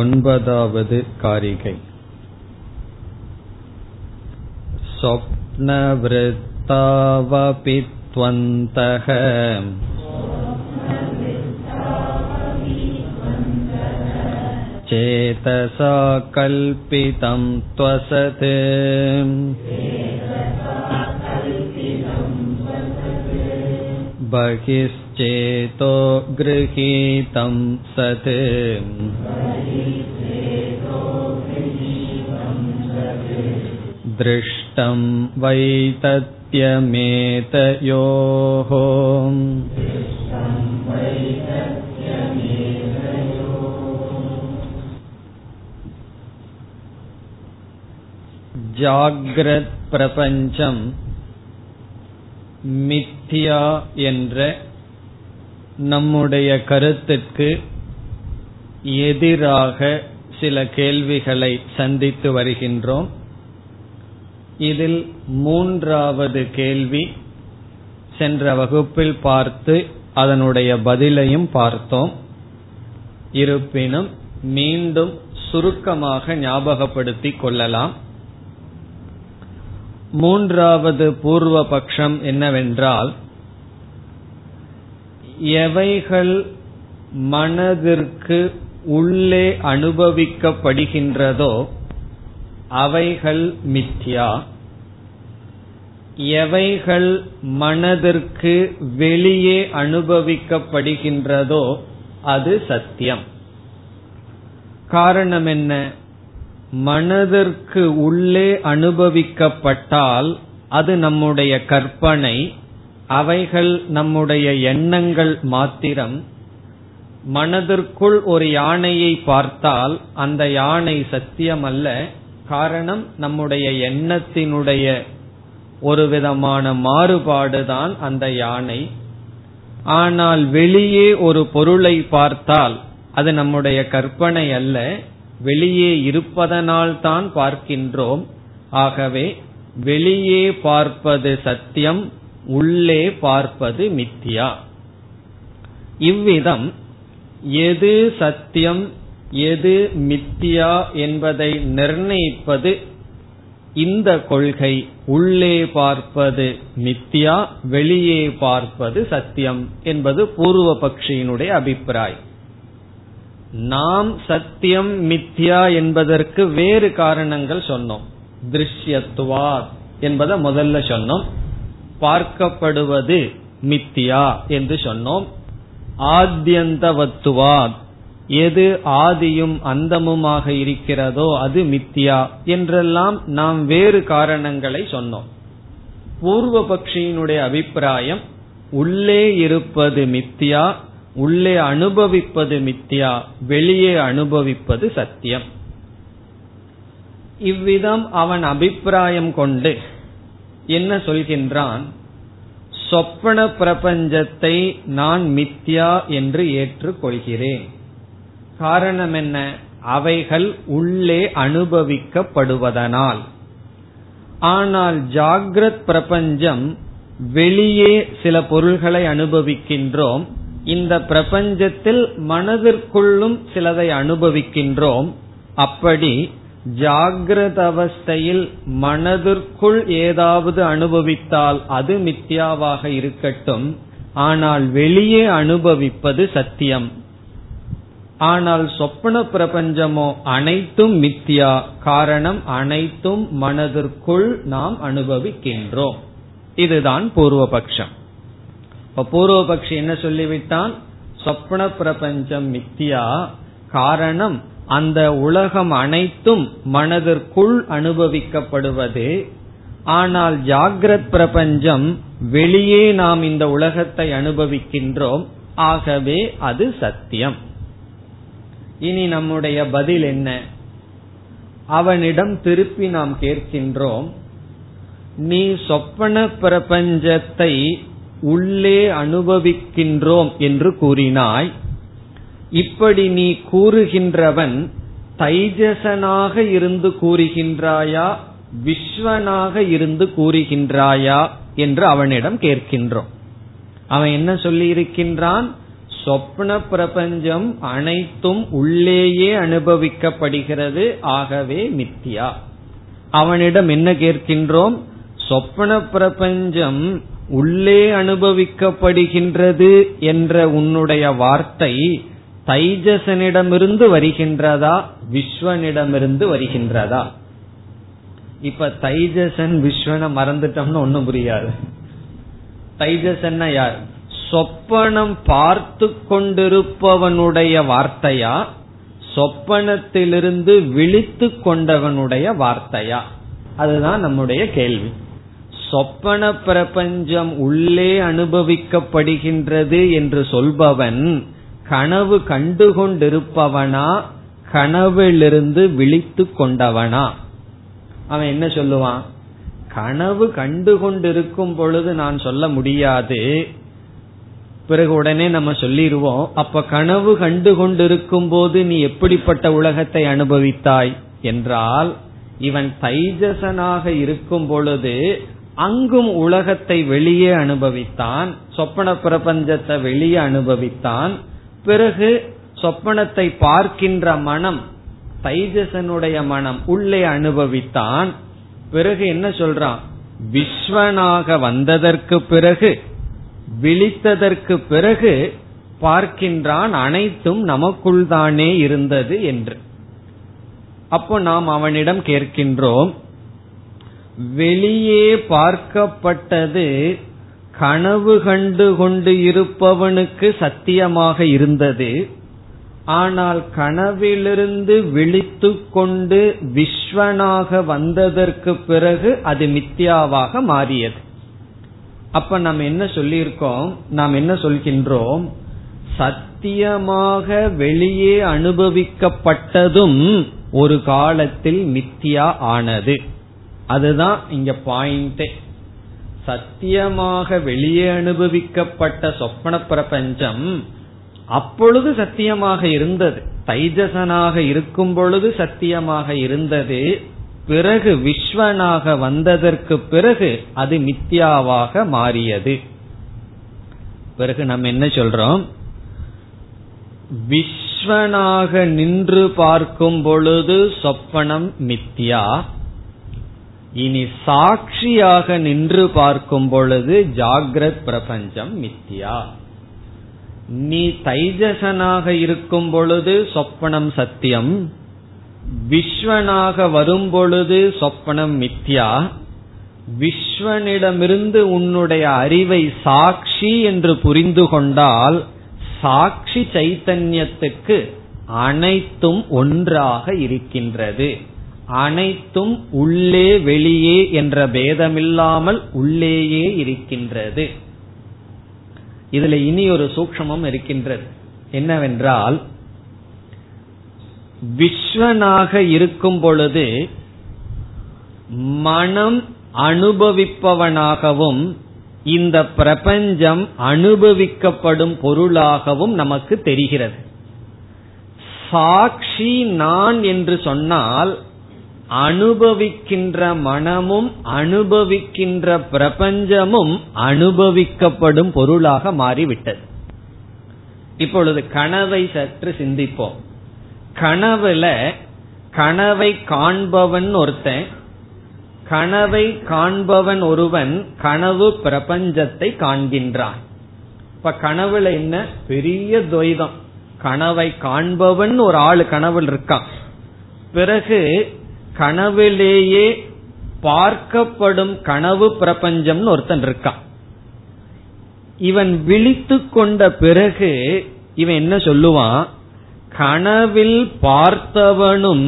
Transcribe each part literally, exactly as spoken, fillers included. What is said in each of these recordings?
ஒன்பதாவது காரிகை சொப்னவிருத்தாவபித்வந்தஹ சேதசா கல்பிதம் த்வஸத் பஹிச்சேதோ க்ருஹீதம் சத். திருஷ்டம் வைதத்யமேதயோஹ ஜாக்ரத் பிரபஞ்சம் மித்யா என்ற நம்முடைய கருத்துக்கு எதிராக சில கேள்விகளை சந்தித்து வருகின்றோம். இதில் மூன்றாவது கேள்வி சென்ற வகுப்பில் பார்த்து அதனுடைய பதிலையும் பார்த்தோம். இருப்பினும் மீண்டும் சுருக்கமாக ஞாபகப்படுத்திக் கொள்ளலாம். மூன்றாவது பூர்வ பட்சம் என்னவென்றால், எவைகள் மனதிற்கு உள்ளே அனுபவிக்கப்படுகின்றதோ அவைகள் மித்யா, எவைகள் மனதிற்கு வெளியே அனுபவிக்கப்படுகின்றதோ அது சத்தியம். காரணம் என்ன? மனதிற்கு உள்ளே அனுபவிக்கப்பட்டால் அது நம்முடைய கற்பனை, அவைகள் நம்முடைய எண்ணங்கள் மாத்திரம். மனதிற்குள் ஒரு யானையை பார்த்தால் அந்த யானை சத்தியம் அல்ல. காரணம், நம்முடைய எண்ணத்தினுடைய ஒரு விதமான மாறுபாடுதான் அந்த யானை. ஆனால் வெளியே ஒரு பொருளை பார்த்தால் அது நம்முடைய கற்பனை அல்ல, வெளியே இருப்பதனால் தான் பார்க்கின்றோம். ஆகவே வெளியே பார்ப்பது சத்தியம், உள்ளே பார்ப்பது மித்யா. இவ்விதம் எது சத்தியம் எது மித்யா என்பதை நிர்ணயிப்பது இந்த கொள்கை. உள்ளே பார்ப்பது மித்யா, வெளியே பார்ப்பது சத்தியம் என்பது பூர்வ பக்ஷியினுடைய அபிப்பிராயம். நாம் சத்தியம் மித்யா என்பதற்கு வேறு காரணங்கள் சொன்னோம். திருஷ்யத்துவா என்பதை முதல்ல சொன்னோம், பார்க்கப்படுவது மித்யா என்று சொன்னோம். ஆத்யந்தவத்துவாத், எது ஆதியும் அந்தமுமாக இருக்கிறதோ அது மித்யா என்றெல்லாம் நாம் வேறு காரணங்களை சொன்னோம். பூர்வ பக்ஷியினுடைய அபிப்பிராயம் உள்ளே இருப்பது மித்யா, உள்ளே அனுபவிப்பது மித்யா, வெளியே அனுபவிப்பது சத்தியம். இவ்விதம் அவன் அபிப்பிராயம் கொண்டு என்ன சொல்கின்றான்? சொப்பன பிரபஞ்சத்தை நான் மித்யா என்று ஏற்றுக்கொள்கிறேன். காரணம் என்ன? அவைகள் உள்ளே அனுபவிக்கப்படுவதனால். ஆனால் ஜாக்ரத் பிரபஞ்சம் வெளியே சில பொருள்களை அனுபவிக்கின்றோம், இந்த பிரபஞ்சத்தில் மனதிற்குள்ளும் சிலதை அனுபவிக்கின்றோம். அப்படி ஜாகிரத அவஸ்தையில் மனதிற்குள் ஏதாவது அனுபவித்தால் அது மித்யாவாக இருக்கட்டும், ஆனால் வெளியே அனுபவிப்பது சத்தியம். ஆனால் சொப்பன பிரபஞ்சமோ அனைத்தும் மித்யா. காரணம், அனைத்தும் மனதிற்குள் நாம் அனுபவிக்கின்றோம். இதுதான் பூர்வபக்ஷம். பூர்வபக்ஷி என்ன சொல்லிவிட்டான்? சொப்ன பிரபஞ்சம் மித்யா. காரணம், அந்த உலகம் அனைத்தும் மனதிற்குள் அனுபவிக்கப்படுவது. ஆனால் ஜாகிரத் பிரபஞ்சம் வெளியே நாம் இந்த உலகத்தை அனுபவிக்கின்றோம், ஆகவே அது சத்தியம். இனி நம்முடைய பதில் என்ன? அவனிடம் திருப்பி நாம் கேட்கின்றோம், நீ சொப்பன பிரபஞ்சத்தை உள்ளே அனுபவிக்கின்றோம் என்று கூறினாய். இப்படி நீ கூறுகின்றவன் தைஜசனாக இருந்து கூறுகின்றாயா விஸ்வனாக இருந்து கூறுகின்றாயா என்று அவனிடம் கேட்கின்றோம். அவன் என்ன சொல்லி இருக்கின்றான்? சொப்ன பிரபஞ்சம் அனைத்தும் உள்ளேயே அனுபவிக்கப்படுகிறது, ஆகவே மித்யா. அவனிடம் என்ன கேட்கின்றோம்? சொப்ன பிரபஞ்சம் உள்ளே அனுபவிக்கப்படுகின்றது என்ற உன்னுடைய வார்த்தை தைஜசனிடமிருந்து வருகின்றதா விஸ்வனிடமிருந்து வருகின்றதா? இப்ப தைஜசன் விஸ்வனை மறந்துட்டோம்னு ஒன்னும் புரியாது. தைஜசன்னா யார்? சொப்பனம் பார்த்து கொண்டிருப்பவனுடைய வார்த்தையா, சொப்பனத்திலிருந்து விழித்து கொண்டவனுடைய வார்த்தையா? அதுதான் நம்முடைய கேள்வி. சொப்பன பிரபஞ்சம் உள்ளே அனுபவிக்கப்படுகின்றது என்று சொல்பவன் கனவு கண்டு கொண்டிருப்பவனா, கனவிலிருந்து விழித்து கொண்டவனா? அவன் என்ன சொல்லுவான்? கனவு கண்டு கொண்டிருக்கும் பொழுது நான் சொல்ல முடியாது, பிறகு உடனே நம்ம சொல்லிடுவோம். அப்ப கனவு கண்டு கொண்டிருக்கும் போது நீ எப்படிப்பட்ட உலகத்தை அனுபவித்தாய் என்றால், இவன் தைஜசனாக இருக்கும் பொழுது அங்கும் உலகத்தை வெளியே அனுபவித்தான், சொப்பன பிரபஞ்சத்தை வெளியே அனுபவித்தான். பிறகு சொப்பனத்தை பார்க்கின்ற மனம், தைஜசனுடைய மனம் உள்ளே அனுபவித்தான். பிறகு என்ன சொல்றான்? விஸ்வனாக வந்ததற்கு பிறகு, விழித்ததற்கு பிறகு பார்க்கின்றான் அனைத்தும் நமக்குள் தானே இருந்தது என்று. அப்போ நாம் அவனிடம் கேட்கின்றோம், வெளியே பார்க்கப்பட்டது கனவு கண்டு கொண்டு இருப்பவனுக்கு சத்தியமாக இருந்தது, ஆனால் கனவிலிருந்து விழித்து கொண்டு விஸ்வனாக வந்ததற்கு பிறகு அது மித்யாவாக மாறியது. அப்ப நாம் என்ன சொல்லியிருக்கோம்? நாம் என்ன சொல்கின்றோம்? சத்தியமாக வெளியே அனுபவிக்கப்பட்டதும் ஒரு காலத்தில் மித்யா ஆனது. அதுதான் இங்க பாயிண்டே. சத்தியமாக வெளியே அனுபவிக்கப்பட்ட சொப்பன பிரபஞ்சம் அப்பொழுது சத்தியமாக இருந்தது, தைஜசனாக இருக்கும் பொழுது சத்தியமாக இருந்தது. பிறகு விஸ்வனாக வந்ததற்கு பிறகு அது மித்யாவாக மாறியது. பிறகு நம்ம என்ன சொல்றோம்? விஸ்வனாக நின்று பார்க்கும் பொழுது சொப்பனம் மித்யா. இனி சாட்சியாக நின்று பார்க்கும் பொழுது ஜாகிரத் பிரபஞ்சம் மித்யா. நீ தைஜசனாக இருக்கும் பொழுது சொப்பனம் சத்தியம், விஸ்வனாக வரும் பொழுது சொப்பனம் மித்யா. விஸ்வனிடமிருந்து உன்னுடைய அறிவை சாட்சி என்று புரிந்து கொண்டால் சாட்சி சைத்தன்யத்துக்கு அனைத்தும் ஒன்றாக இருக்கின்றது, அனைத்தும் உள்ளே வெளியே என்ற பேதமில்லாமல் உள்ளேயே இருக்கின்றது. இதுல இனி ஒரு சூக்ஷ்மம் இருக்கின்றது, என்னவென்றால் விஸ்வனாக இருக்கும் பொழுது மனம் அனுபவிப்பவனாகவும் இந்த பிரபஞ்சம் அனுபவிக்கப்படும் பொருளாகவும் நமக்கு தெரிகிறது. சாட்சி நான் என்று சொன்னால் அனுபவிக்கின்ற மனமும் அனுபவிக்கின்ற பிரபஞ்சமும் அனுபவிக்கப்படும் பொருளாக மாறிவிட்டது. இப்பொழுது கனவை சற்று சிந்திப்போம். கனவுல கனவை காண்பவன் ஒருத்தன், கனவை காண்பவன் ஒருவன் கனவு பிரபஞ்சத்தை காண்கின்றான். இப்ப கனவுல என்ன பெரிய துவைதம்? கனவை காண்பவன் ஒரு ஆளு கனவுல இருக்கான், பிறகு கனவுலேயே பார்க்கப்படும் கனவு பிரபஞ்சம்னு ஒருத்தன் இருக்கான். இவன் விழித்து கொண்ட பிறகு இவன் என்ன சொல்லுவான்? கனவில் பார்த்தவனும்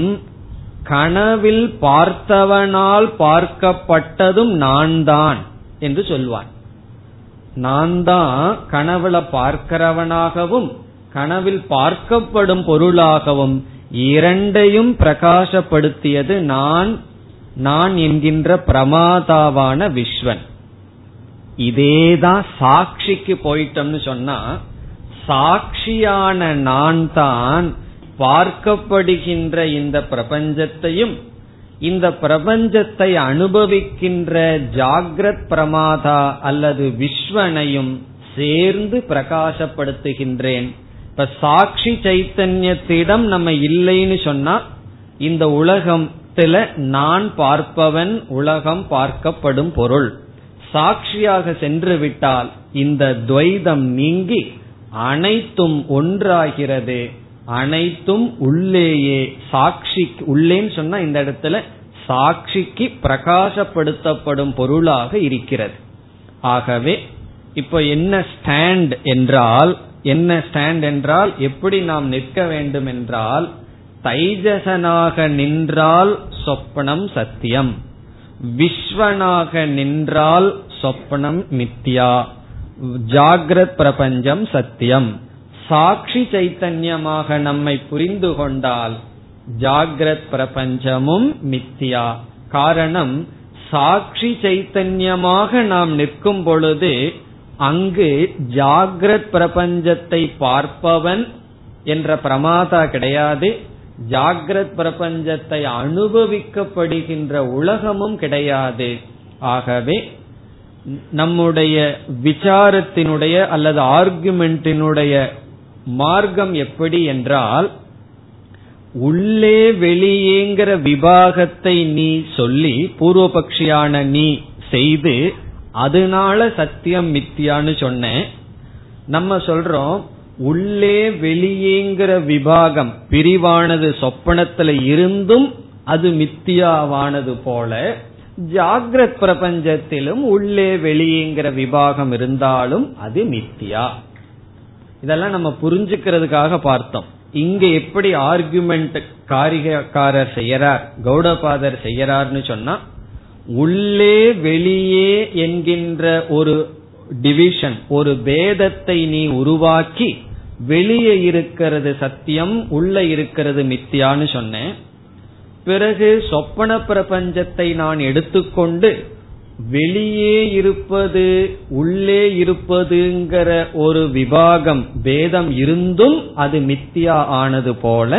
கனவில் பார்த்தவனால் பார்க்கப்பட்டதும் நான் தான் என்று சொல்வான். நான் தான் கனவுல பார்க்கிறவனாகவும் கனவில் பார்க்கப்படும் பொருளாகவும் இரண்டையும் பிரகாசப்படுத்தியது நான், நான் என்கின்ற பிரமாதாவான விஸ்வன். இதேதான் சாட்சிக்கு போயிட்டோம்னு சொன்னா, சாட்சியான நான் தான் பார்க்கப்படுகின்ற இந்த பிரபஞ்சத்தையும் இந்த பிரபஞ்சத்தை அனுபவிக்கின்ற ஜாகிரத் பிரமாதா அல்லது விஸ்வனையும் சேர்ந்து பிரகாசப்படுத்துகின்றேன். இப்ப சாட்சி சைத்தன்யத்திடம் நம்ம இல்லைன்னு சொன்னா இந்த உலகத்துல நான் பார்ப்பவன், உலகம் பார்க்கப்படும் பொருள் சாட்சியாக சென்று விட்டால் இந்த துவைதம் நீங்கி அனைத்தும் ஒன்றாகிறது. அனைத்தும் உள்ளேயே சாட்சி உள்ளேன்னு சொன்னா இந்த இடத்துல சாட்சிக்கு பிரகாசப்படுத்தப்படும் பொருளாக இருக்கிறது. ஆகவே இப்ப என்ன ஸ்டாண்ட் என்றால், என்ன ஸ்டாண்ட் என்றால் எப்படி நாம் நிற்க வேண்டும் என்றால், தைஜசனாக நின்றால் சொப்பனம் சத்தியம், விஸ்வனாக நின்றால் சொப்பனம் மித்யா, ஜாகிரத் பிரபஞ்சம் சத்தியம். சாட்சி சைத்தன்யமாக நம்மை புரிந்து கொண்டால் ஜாகிரத் பிரபஞ்சமும் மித்யா. காரணம், சாட்சி சைத்தன்யமாக நாம் நிற்கும் பொழுது அங்கு ஜாகிரத் பிரபஞ்சத்தை பார்ப்பவன் என்ற பிரமாதா கிடையாது, ஜாகிரத் பிரபஞ்சத்தை அனுபவிக்கப்படுகின்ற உலகமும் கிடையாது. ஆகவே நம்முடைய விசாரத்தினுடைய அல்லது ஆர்குமெண்டினுடைய மார்க்கம் எப்படி என்றால், உள்ளே வெளியேங்கிற விபாகத்தை நீ சொல்லி பூர்வபக்ஷியான நீ செய்து அதனால சத்தியம் மித்தியான்னு சொன்ன. நம்ம சொல்றோம் உள்ளே வெளியேங்கிற விபாகம் பிரிவானது சொப்பனத்துல இருந்தும் அது மித்தியாவானது போல, ஜாகிரத் பிரபஞ்சத்திலும் உள்ளே வெளியேங்கிற விபாகம் இருந்தாலும் அது மித்தியா. இதெல்லாம் நம்ம புரிஞ்சுக்கிறதுக்காக பார்த்தோம். இங்க எப்படி ஆர்குமெண்ட் காரிகாரர் செய்யறார், கௌடபாதர் செய்யறார்னு சொன்னா, உள்ளே வெளியே என்கின்ற ஒரு டிவிஷன், ஒரு பேதத்தை நீ உருவாக்கி வெளியே இருக்கிறது சத்தியம் உள்ள இருக்கிறது மித்தியான்னு சொன்ன. பிறகு சொப்பன பிரபஞ்சத்தை நான் எடுத்துக்கொண்டு வெளியே இருப்பது உள்ளே இருப்பதுங்கிற ஒரு விபாகம் பேதம் இருந்தும் அது மித்தியா ஆனது போல,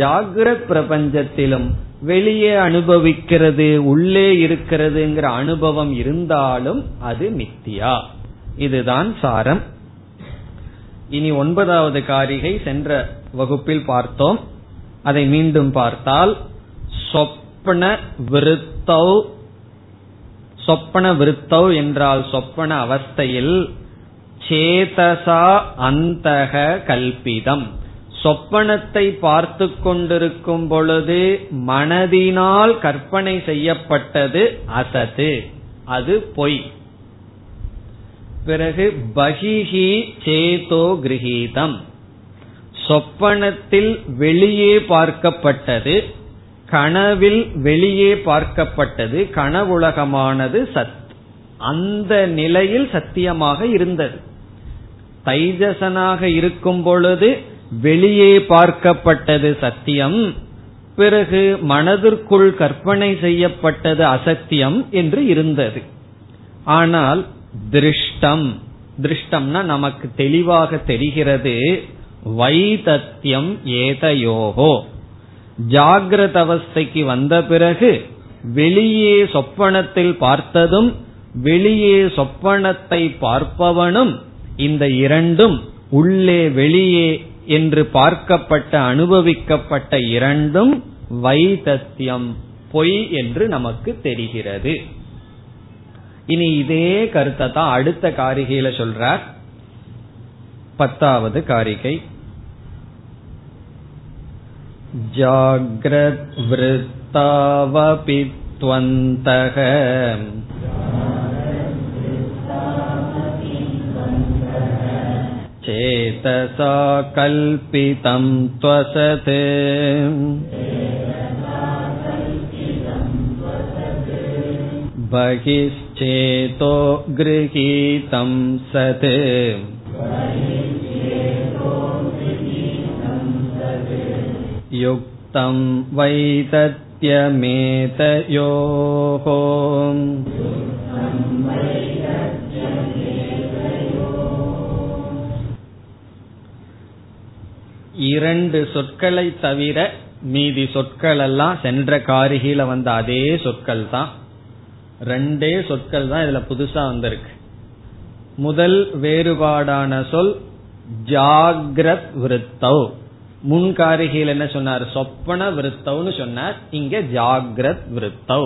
ஜாகிரத் பிரபஞ்சத்திலும் வெளியே அனுபவிக்கிறது உள்ளே இருக்கிறதுங்கிற அனுபவம் இருந்தாலும் அது மித்தியா. இதுதான் சாரம். இனி ஒன்பதாவது காரிகை சென்ற வகுப்பில் பார்த்தோம், அதை மீண்டும் பார்த்தால், சொப்பன விருத்தௌ, சொப்பன விருத்தௌ என்றால் சொப்பன அவஸ்தையில், சேதசா அந்தக கல்பிதம், சொப்பனத்தை பார்த்து கொண்டிருக்கும் பொழுது மனதினால் கற்பனை செய்யப்பட்டது அசது, அது பொய். பிறகு பகிஹி சேதோ கிரஹீதம், சொப்பனத்தில் வெளியே பார்க்கப்பட்டது, கனவில் வெளியே பார்க்கப்பட்டது, கனவுலகமானது சத், அந்த நிலையில் சத்தியமாக இருந்தது. தைஜசனாக இருக்கும் பொழுது வெளியே பார்க்கப்பட்டது சத்தியம், பிறகு மனதிற்குள் கற்பனை செய்யப்பட்டது அசத்தியம் என்று இருந்தது. ஆனால் திருஷ்டம், திருஷ்டம்னா நமக்கு தெளிவாக தெரிகிறது, வைதத்தியம் ஏதயோகோ, ஜாகிரத அவஸ்தைக்கு வந்த பிறகு வெளியே சொப்பனத்தில் பார்த்ததும் வெளியே சொப்பனத்தை பார்ப்பவனும் இந்த இரண்டும் உள்ளே வெளியே என்று பார்க்கப்பட்ட அனுபவிக்கப்பட்ட இரண்டும் வைதத்தியம் பொய் என்று நமக்கு தெரிகிறது. இனி இதே கருத்தை தான் அடுத்த காரிகையில சொல்றார். பத்தாவது காரிகை, ஜாக்ரத் விருத்தாவபித்வந்தக சேதசா கல்பிதம் த்வசத் பகிஷ்சேதோ கிரஹீதம் சத். யுக்தம் வைதத்யமேதயோஹோ இரண்டு சொற்களை தவிர மீதி சொற்கள் எல்லாம் சென்ற காரிகையில வந்த அதே சொற்கள் தான். ரெண்டே சொற்கள் தான் இதுல புதுசா வந்திருக்கு. முதல் வேறுபாடான சொல் ஜாக்ரத் விருத்தௌ. முன்காரிகையில் என்ன சொன்னார்? சொப்பன விருத்தௌன்னு சொன்னார். இங்க ஜாக்ரத் விருத்தௌ.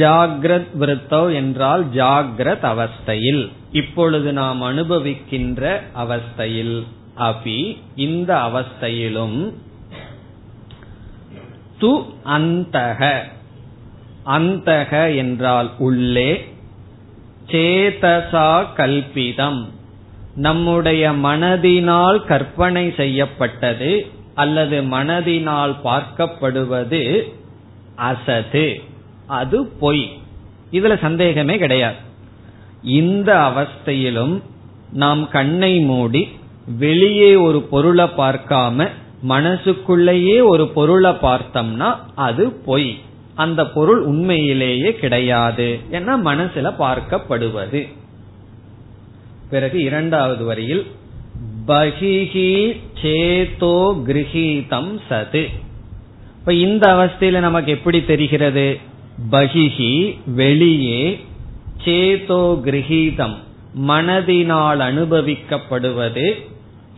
ஜாக்ரத் விருத்தௌ என்றால் ஜாக்ரத் அவஸ்தையில், இப்பொழுது நாம் அனுபவிக்கின்ற அவஸ்தையில். அபி இந்த அவஸ்தையிலும் து அந்தக, அந்தக என்றால் உள்ளே, சேதசா கல்பிதம் நம்முடைய மனதினால் கற்பனை செய்யப்பட்டது அல்லது மனதினால் பார்க்கப்படுவது அசது, அது பொய். இதுல சந்தேகமே கிடையாது. இந்த அவஸ்தையிலும் நாம் கண்ணை மூடி வெளியே ஒரு பொருளை பார்க்காம மனசுக்குள்ளேயே ஒரு பொருளை பார்த்தோம்னா அது பொய். அந்த பொருள் உண்மையிலேயே கிடையாது, ஏன்னா மனசுல பார்க்கப்படுவது. பிறகு இரண்டாவது வரியில் பஹிஹி சேதோ கிரஹீதம் சது. இப்ப இந்த அவஸ்தையில நமக்கு எப்படி தெரிகிறது? பஹிஹி வெளியே, சேதோ கிரஹீதம் மனதினால் அனுபவிக்கப்படுவது.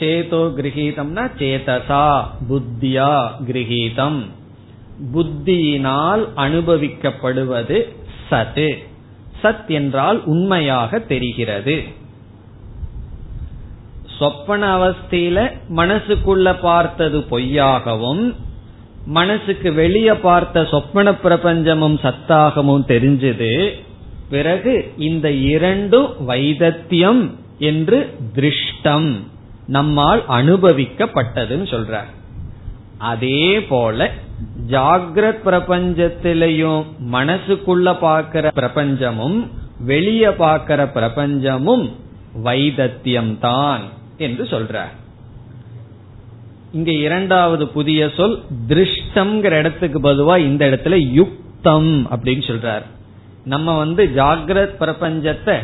சேதோ கிரஹீதம்னா சேதசா புத்தியா கிரஹீதம், புத்தியினால் அனுபவிக்கப்படுவது. சத், சத் என்றால் உண்மையாக தெரிகிறது. சொப்பன அவஸ்தையில மனசுக்குள்ள பார்த்தது பொய்யாகவும் மனசுக்கு வெளியே பார்த்த சொப்பன பிரபஞ்சமும் சத்தாகவும் தெரிஞ்சது. பிறகு இந்த இரண்டும் வைதத்தியம் என்று திருஷ்டம் நம்மால் அனுபவிக்கப்பட்டதுன்னு சொல்றார். அதே போல ஜாகிரத் பிரபஞ்சத்திலையும் மனசுக்குள்ள பார்க்கிற பிரபஞ்சமும் வெளியே பார்க்கிற பிரபஞ்சமும் வைதத்தியம்தான் என்று சொல்றார். இங்க இரண்டாவது புதிய சொல் திருஷ்டம்ங்கிற இடத்துக்கு பதுவா இந்த இடத்துல யுக்தம் அப்படின்னு சொல்றார். நம்ம வந்து ஜாகிரத் பிரபஞ்சத்தை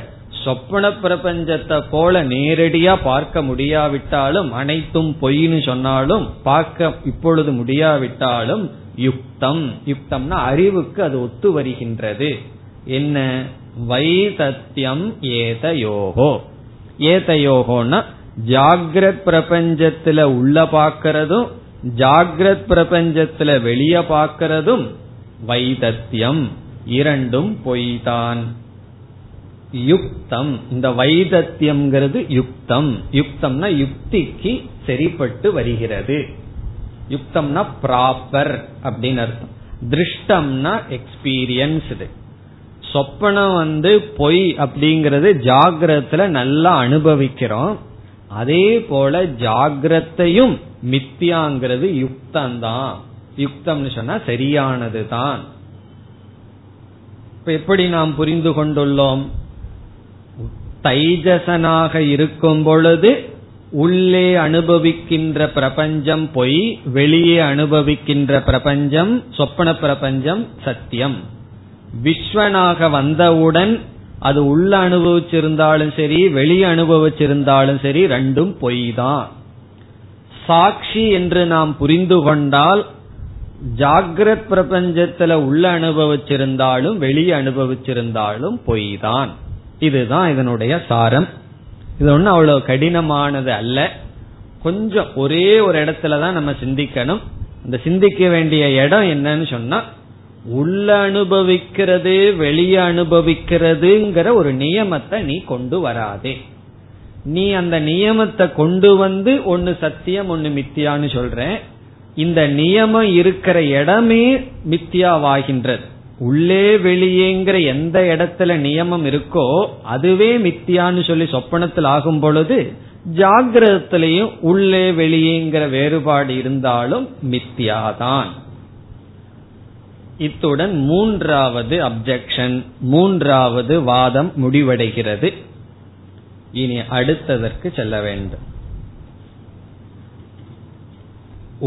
சொப்பன பிரபஞ்சத்தை போல நேரடியா பார்க்க முடியாவிட்டாலும், அனைத்தும் பொய்னு சொன்னாலும் பார்க்க இப்பொழுது முடியாவிட்டாலும் யுக்தம், யுக்தம்னா அறிவுக்கு அது ஒத்து வருகின்றது. என்ன? வைதத்தியம் ஏதயோகோ. ஏதயோகோன்னா ஜாகிரத் பிரபஞ்சத்துல உள்ள பார்க்கிறதும் ஜாகிரத் பிரபஞ்சத்துல வெளிய பார்க்கிறதும் வைதத்தியம், இரண்டும் பொய்தான். யுக்தம், இந்த வைதத்தியம் யுக்தம், யுக்தம்னா யுக்திக்கு சரிப்பட்டு வருகிறது. யுக்தம்னா ப்ராப்பர் அப்படின்னு அர்த்தம். திருஷ்டம்னா எக்ஸ்பீரியன்ஸ்டு. சொப்பனம் வந்து பொய் அப்படிங்கறது ஜாகிரத்துல நல்லா அனுபவிக்கிறோம். அதே போல ஜாகிரத்தையும் மித்தியாங்கிறது யுக்தம்தான். யுக்தம்னு சொன்னா சரியானதுதான். இப்ப எப்படி நாம் புரிந்து கொண்டுள்ளோம்? தைஜசனாக இருக்கும் பொழுது உள்ளே அனுபவிக்கின்ற பிரபஞ்சம் பொய், வெளியே அனுபவிக்கின்ற பிரபஞ்சம் சொப்பன பிரபஞ்சம் சத்தியம். விஸ்வனாக வந்தவுடன் அது உள்ள அனுபவிச்சிருந்தாலும் சரி வெளியே அனுபவிச்சிருந்தாலும் சரி ரெண்டும் பொய் தான். சாட்சி என்று நாம் புரிந்து கொண்டால் ஜாகிரத் பிரபஞ்சத்துல உள்ள அனுபவிச்சிருந்தாலும் வெளியே அனுபவிச்சிருந்தாலும் பொய் தான். இதுதான் இதனுடைய சாரம். இது ஒன்னும் அவ்வளவு கடினமானது அல்ல. கொஞ்சம் ஒரே ஒரு இடத்துலதான் நம்ம சிந்திக்கணும். இந்த சிந்திக்க வேண்டிய இடம் என்னன்னு சொன்னா, உள்ள அனுபவிக்கிறது வெளியே அனுபவிக்கிறதுங்கிற ஒரு நியமத்தை நீ கொண்டு வராதே. நீ அந்த நியமத்தை கொண்டு வந்து ஒன்னு சத்தியம் ஒன்னு மித்தியான்னு சொல்ற, இந்த நியமம் இருக்கிற இடமே மித்தியாவாகின்றது. உள்ளே வெளியேங்கிற எந்த இடத்துல நியமம் இருக்கோ அதுவே மித்தியான்னு சொல்லி சொப்பனத்தில் ஆகும் பொழுது, ஜாகிரத்திலையும் உள்ளே வெளியேங்கிற வேறுபாடு இருந்தாலும் மித்தியாதான். இத்துடன் மூன்றாவது அப்ஜெக்ஷன், மூன்றாவது வாதம் முடிவடைகிறது. இனி அடுத்ததற்கு செல்ல வேண்டும்.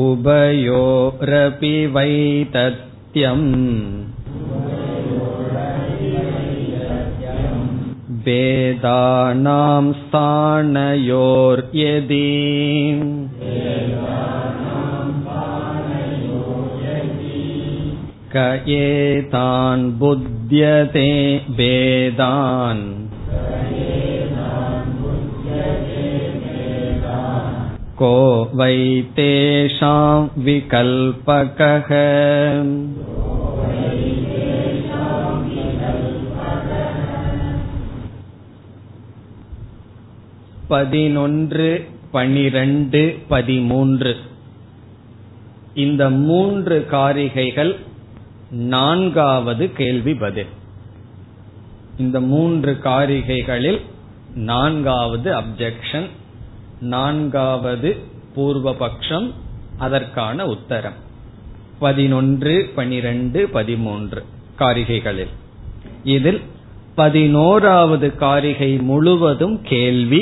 உபயோரபி வைதத்யம் வேதானாம் ஸ்தானயோர் யதி கயேதான் புத்யதே வேதான் கோ வை தேஷாம் விகல்பகஹ. பதினொன்று, பனிரண்டு, பதிமூன்று, இந்த மூன்று காரிகைகள் நான்காவது கேள்வி பதில். இந்த மூன்று காரிகைகளில் நான்காவது அப்ஜெக்ஷன், நான்காவது பூர்வபக்ஷம், அதற்கான உத்தரம் பதினொன்று, பனிரெண்டு, பதிமூன்று காரிகைகளில். இதில் பதினோராவது காரிகை முழுவதும் கேள்வி.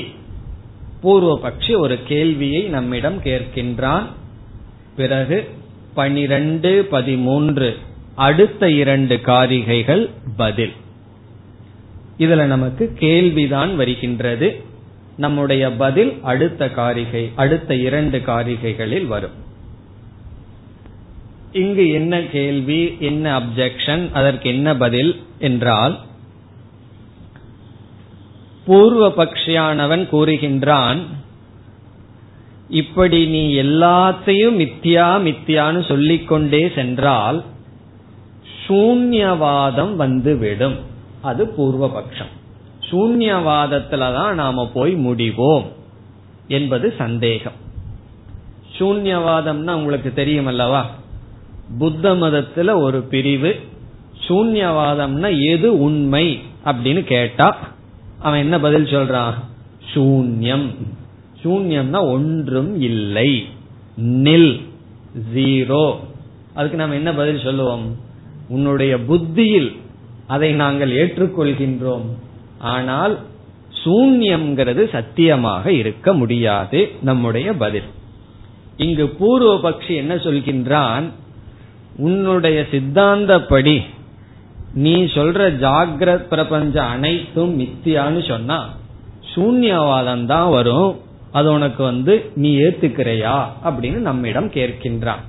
பூர்வபக்ஷி ஒரு கேள்வியை நம்மிடம் கேட்கின்றான். பிறகு பனிரெண்டு, பதிமூன்று அடுத்த இரண்டு காரிகைகள் பதில். இதுல நமக்கு கேள்விதான் வருகின்றது. நம்முடைய பதில் அடுத்த காரிகை, அடுத்த இரண்டு காரிகைகளில் வரும். இங்கு என்ன கேள்வி, என்ன அப்ஜெக்ஷன், அதற்கு என்ன பதில் என்றால், பூர்வ பக்ஷியானவன் கூறுகின்றான், இப்படி நீ எல்லாத்தையும் மித்யா மித்யான்னு சொல்லிக்கொண்டே சென்றால் சூன்யவாதம் வந்துவிடும். அது பூர்வபக்ஷம். சூன்யவாதத்துலதான் நாம போய் முடிவோம் என்பது சந்தேகம். சூன்யவாதம்னா உங்களுக்கு தெரியும் அல்லவா, புத்த மதத்துல ஒரு பிரிவு. சூன்யவாதம்னா எது உண்மை அப்படின்னு கேட்டா அவன் என்ன பதில் சொல்றான், சூன்யம். சூன்யம்னா ஒன்றும் இல்லை, நில், ஜீரோ. அதுக்கு நாம் என்ன பதில் சொல்லுவோம், உன்னுடைய புத்தியில் அதை நாங்கள் ஏற்றுக்கொள்கின்றோம், ஆனால் சூன்யம்ங்கிறது சத்தியமாக இருக்க முடியாது நம்முடைய பதில். இங்கு பூர்வபக்ஷி என்ன சொல்கின்றான், உன்னுடைய சித்தாந்தப்படி நீ சொல்ற ஜாகிரத் பிரபஞ்சம் அனைத்தும் மித்தியான்னு சொன்னா சூன்யவாதம் தான் வரும், அது உனக்கு வந்து நீ ஏத்துக்கிறையா அப்படின்னு நம்மிடம் கேட்கின்றான்.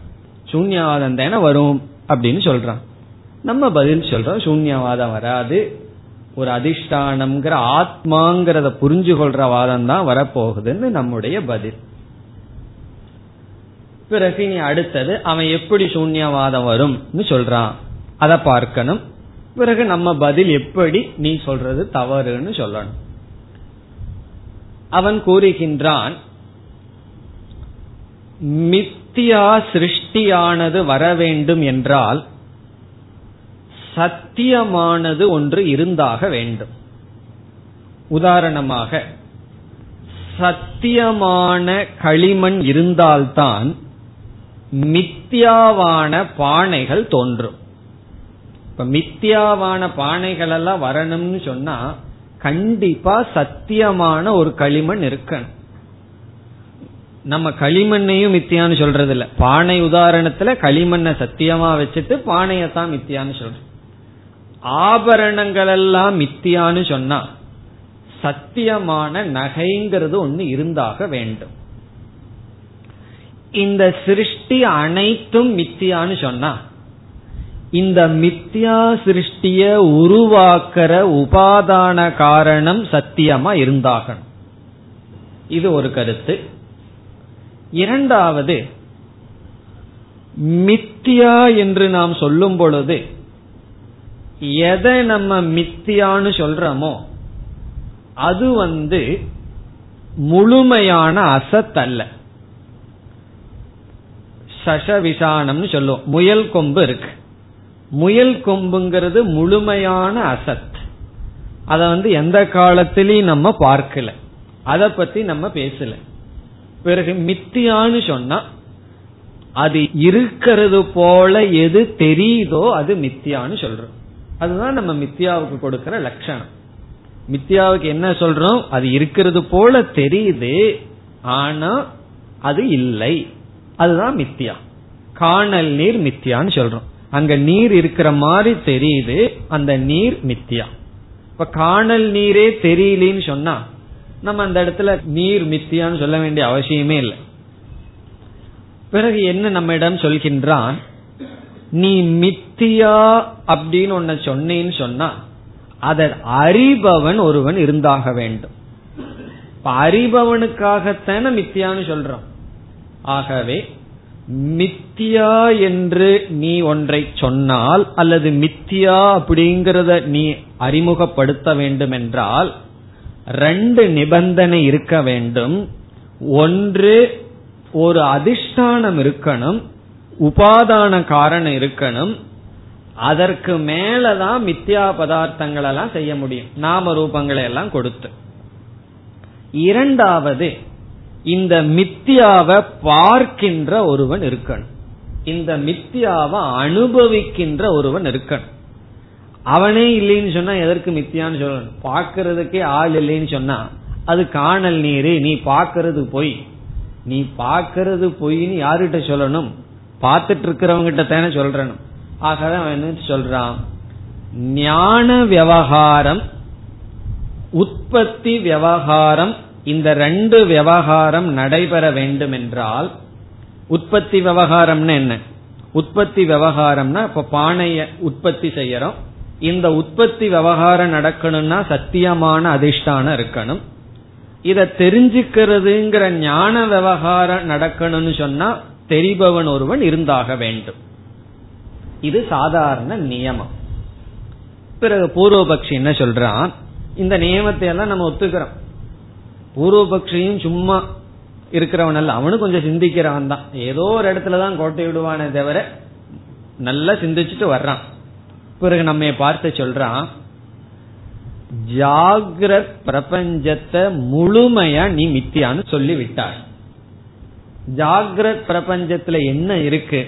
சூன்யவாதம் தானே வரும் அப்படின்னு சொல்றான். நம்ம பதில் சொல்றோம், சூன்யவாதம் வராது, ஒரு அதிஷ்டானம்ங்கிற ஆத்மாங்கிறத புரிஞ்சு கொள்ற வாதம் தான் வரப்போகுதுன்னு நம்முடைய பதில். பிறகு நீ அடுத்தது அவன் எப்படி சூன்யவாதம் வரும்னு சொல்றான், அத பார்க்கணும். பிறகு நம்ம பதில் எப்படி நீ சொல்றது தவறுன்னு சொல்லணும். அவன் கூறுகின்றான், மித்தியா சிருஷ்டியானது வர வேண்டும் என்றால் சத்தியமானது ஒன்று இருந்தாக வேண்டும். உதாரணமாக சத்தியமான களிமண் இருந்தால்தான் மித்தியாவான பானைகள் தோன்றும். இப்ப மித்தியாவான பானைகள் எல்லாம் வரணும்னு சொன்னா கண்டிப்பா சத்தியமான ஒரு களிமண் இருக்கணும். நம்ம களிமண்ணையும் மித்தியான்னு சொல்றது இல்ல, பானை உதாரணத்துல களிமண்ணை சத்தியமா வச்சுட்டு பானையத்தான் மித்தியான்னு சொல்றோம். ஆபரணங்கள் எல்லாம் மித்தியான்னு சொன்னா சத்தியமான நகைங்கிறது ஒண்ணு இருந்தாக வேண்டும். இந்த சிருஷ்டி அனைத்தும் மித்தியான்னு சொன்னா இந்த மித்யா சிருஷ்டிய உருவாக்குற உபாதான காரணம் சத்தியமா இருந்தாகணும். இது ஒரு கருத்து. இரண்டாவது, மித்யா என்று நாம் சொல்லும் பொழுது எதை நம்ம மித்தியான்னு சொல்றோமோ அது வந்து முழுமையான அசத் அல்ல. சஷவிஷானம்னு சொல்லுவோம். முயல் கொம்பு இருக்கு, முயல் கொம்புங்கிறது முழுமையான அசத், அத வந்து எந்த காலத்திலயும் நம்ம பார்க்கல, அத பத்தி நம்ம பேசல. பிறகு மித்தியான்னு சொன்னா அது இருக்கிறது போல எது தெரியுதோ அது மித்தியான்னு சொல்றோம். அதுதான் நம்ம மித்தியாவுக்கு கொடுக்கிற லட்சணம். மித்தியாவுக்கு என்ன சொல்றோம், அது இருக்கிறது போல தெரியுது ஆனா அது இல்லை, அதுதான் மித்தியா. காணல் நீர் மித்தியான்னு சொல்றோம். அங்க நீர் இருக்கிற மாதிரி தெரியுது, அந்த நீர் மித்தியா. இப்ப காணல் நீரே தெரியலன்னு சொன்னா நம்ம அந்த இடத்துல நீர் மித்தியான்னு சொல்ல வேண்டிய அவசியமே இல்லை. பிறகு என்ன நம்ம இடம் சொல்கின்றான், நீ மித்தியா அப்படின்னு ஒன்ன சொன்னேன்னு சொன்னா அதை அறிபவன் ஒருவன் இருந்தாக வேண்டும். இப்ப அறிபவனுக்காகத்தான மித்தியான்னு சொல்றோம். ஆகவே மித்தியா என்று நீ ஒன்றை சொன்னால் அல்லது மித்தியா அப்படிங்கிறத நீ அறிமுகப்படுத்த வேண்டும் என்றால் ரெண்டு நிபந்தனை இருக்க வேண்டும். ஒன்று, ஒரு அதிஷ்டானம் இருக்கணும், உபாதான காரணம் இருக்கணும். அதற்கு மேலதான் மித்தியா பதார்த்தங்கள் எல்லாம் செய்ய முடியும், நாம ரூபங்களை எல்லாம் கொடுத்து. இரண்டாவது, இந்த மித்தியாவை பார்க்கின்ற ஒருவன் இருக்கணும், இந்த மித்தியாவை அனுபவிக்கின்ற ஒருவன் இருக்கணும். அவனே இல்லைன்னு சொன்னா எதற்கு மித்தியான்னு சொல்லணும்? பார்க்கறதுக்கே ஆள் இல்லைன்னு சொன்னா அது காணல் நீரு, நீ பார்க்கறது பொய். நீ பார்க்கறது பொய்ன்னு யாருகிட்ட சொல்லணும்? பார்த்துட்டு இருக்கிறவங்கிட்ட தானே சொல்றணும். ஆகவே அவன் என்ன சொல்றான்? ஞான விவகாரம், உற்பத்தி விவகாரம், இந்த ரெண்டு விவகாரம் நடைபெற வேண்டும் என்றால், உற்பத்தி விவகாரம்னா என்ன? உற்பத்தி விவகாரம்னா இப்ப பானைய உற்பத்தி செய்யறோம், இந்த உற்பத்தி விவகாரம் நடக்கணும்னா சத்தியமான அதிஷ்டானம் இருக்கணும். இத தெரிஞ்சுக்கிறதுங்கிற ஞான விவகாரம் நடக்கணும்னு சொன்னா தெரிபவன் ஒருவன் இருந்தாக வேண்டும். இது சாதாரண நியமம். பிறகு பூர்வபக்ஷி என்ன சொல்றான்? இந்த நியமத்தை எல்லாம் நம்ம ஒத்துக்கிறோம். பூர்வபக்ஷியும் சும்மா இருக்கிறவன் அல்ல, அவனு கொஞ்சம் சிந்திக்கிறவன் தான். ஏதோ ஒரு இடத்துலதான் கோட்டை விடுவானே தவிர நல்லா சிந்திச்சுட்டு வர்றான். பிறகு நம்ம பார்த்து சொல்றான், ஜாகிரத் பிரபஞ்சத்தை முழுமையா நீ மித்தியான்னு சொல்லி விட்டாய். ஜாகிரத் பிரபஞ்சத்துல என்ன இருக்கு?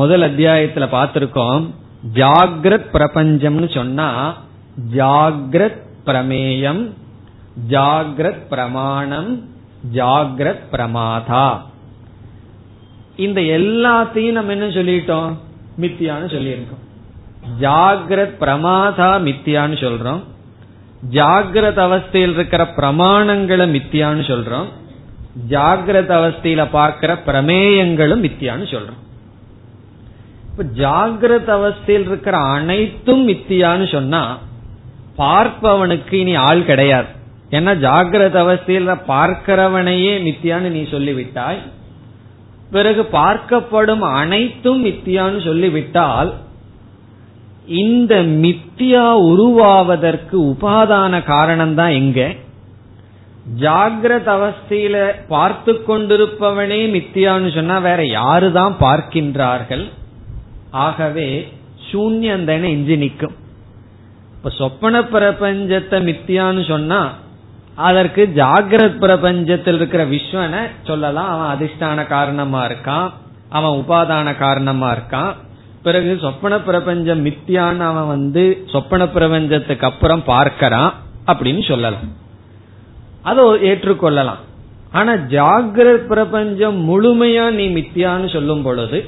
முதல் அத்தியாயத்துல பார்த்திருக்கோம். ஜாகிரத் பிரபஞ்சம்னு சொன்னா ஜாகிரத் பிரமேயம், ஜாகிரத் பிரமாணம், ஜாகிரத் பிரமாதா, இந்த எல்லாத்தையும் நம்ம என்ன சொல்லிட்டோம்? மித்தியான்னு சொல்லியிருக்கோம். ஜாகிரத் பிரமாதா மித்தியான்னு சொல்றோம், ஜாகிரத் அவஸ்தையில் இருக்கிற பிரமாணங்களை மித்தியான்னு சொல்றோம், ஜாகிரத் அவஸ்தையில பார்க்கிற பிரமேயங்களும் மித்தியான்னு சொல்றோம். இப்ப ஜாகிரத் அவஸ்தையில் இருக்கிற அனைத்தும் மித்தியான்னு சொன்னா பார்ப்பவனுக்கு இனி ஆள் கிடையாது. ஏன்னா ஜாகிரத அவஸ்தையில பார்க்கிறவனையே மித்தியான்னு நீ சொல்லிவிட்டாய். பிறகு பார்க்கப்படும் அனைத்தும் மித்தியான்னு சொல்லிவிட்டால், இந்த மித்தியா உருவாவதற்கு உபாதான காரணம்தான் எங்க? ஜாகிரத அவஸ்தையில பார்த்து கொண்டிருப்பவனே மித்தியான்னு சொன்னா வேற யாருதான் பார்க்கின்றார்கள்? ஆகவே சூன்யம் தானே இஞ்சி நிற்கும். இப்ப சொப்பன பிரபஞ்சத்தை மித்தியான்னு சொன்னா அதற்கு ஜாகிரத் பிரபஞ்சத்தில் இருக்கிற விஸ்வனை சொல்லலாம். அவன் அதிஷ்டான காரணமா இருக்கான், அவன் உபாதான காரணமா இருக்கான். பிறகு சொப்பன பிரபஞ்சம் மித்தியான்னு அவன் வந்து சொப்பன பிரபஞ்சத்துக்கு அப்புறம் பார்க்கறான் அப்படின்னு சொல்லலாம், அதை ஏற்றுக்கொள்ளலாம். ஆனா ஜாகிரத் பிரபஞ்சம் முழுமையா நீ மித்தியான்னு சொல்லும் பொழுது,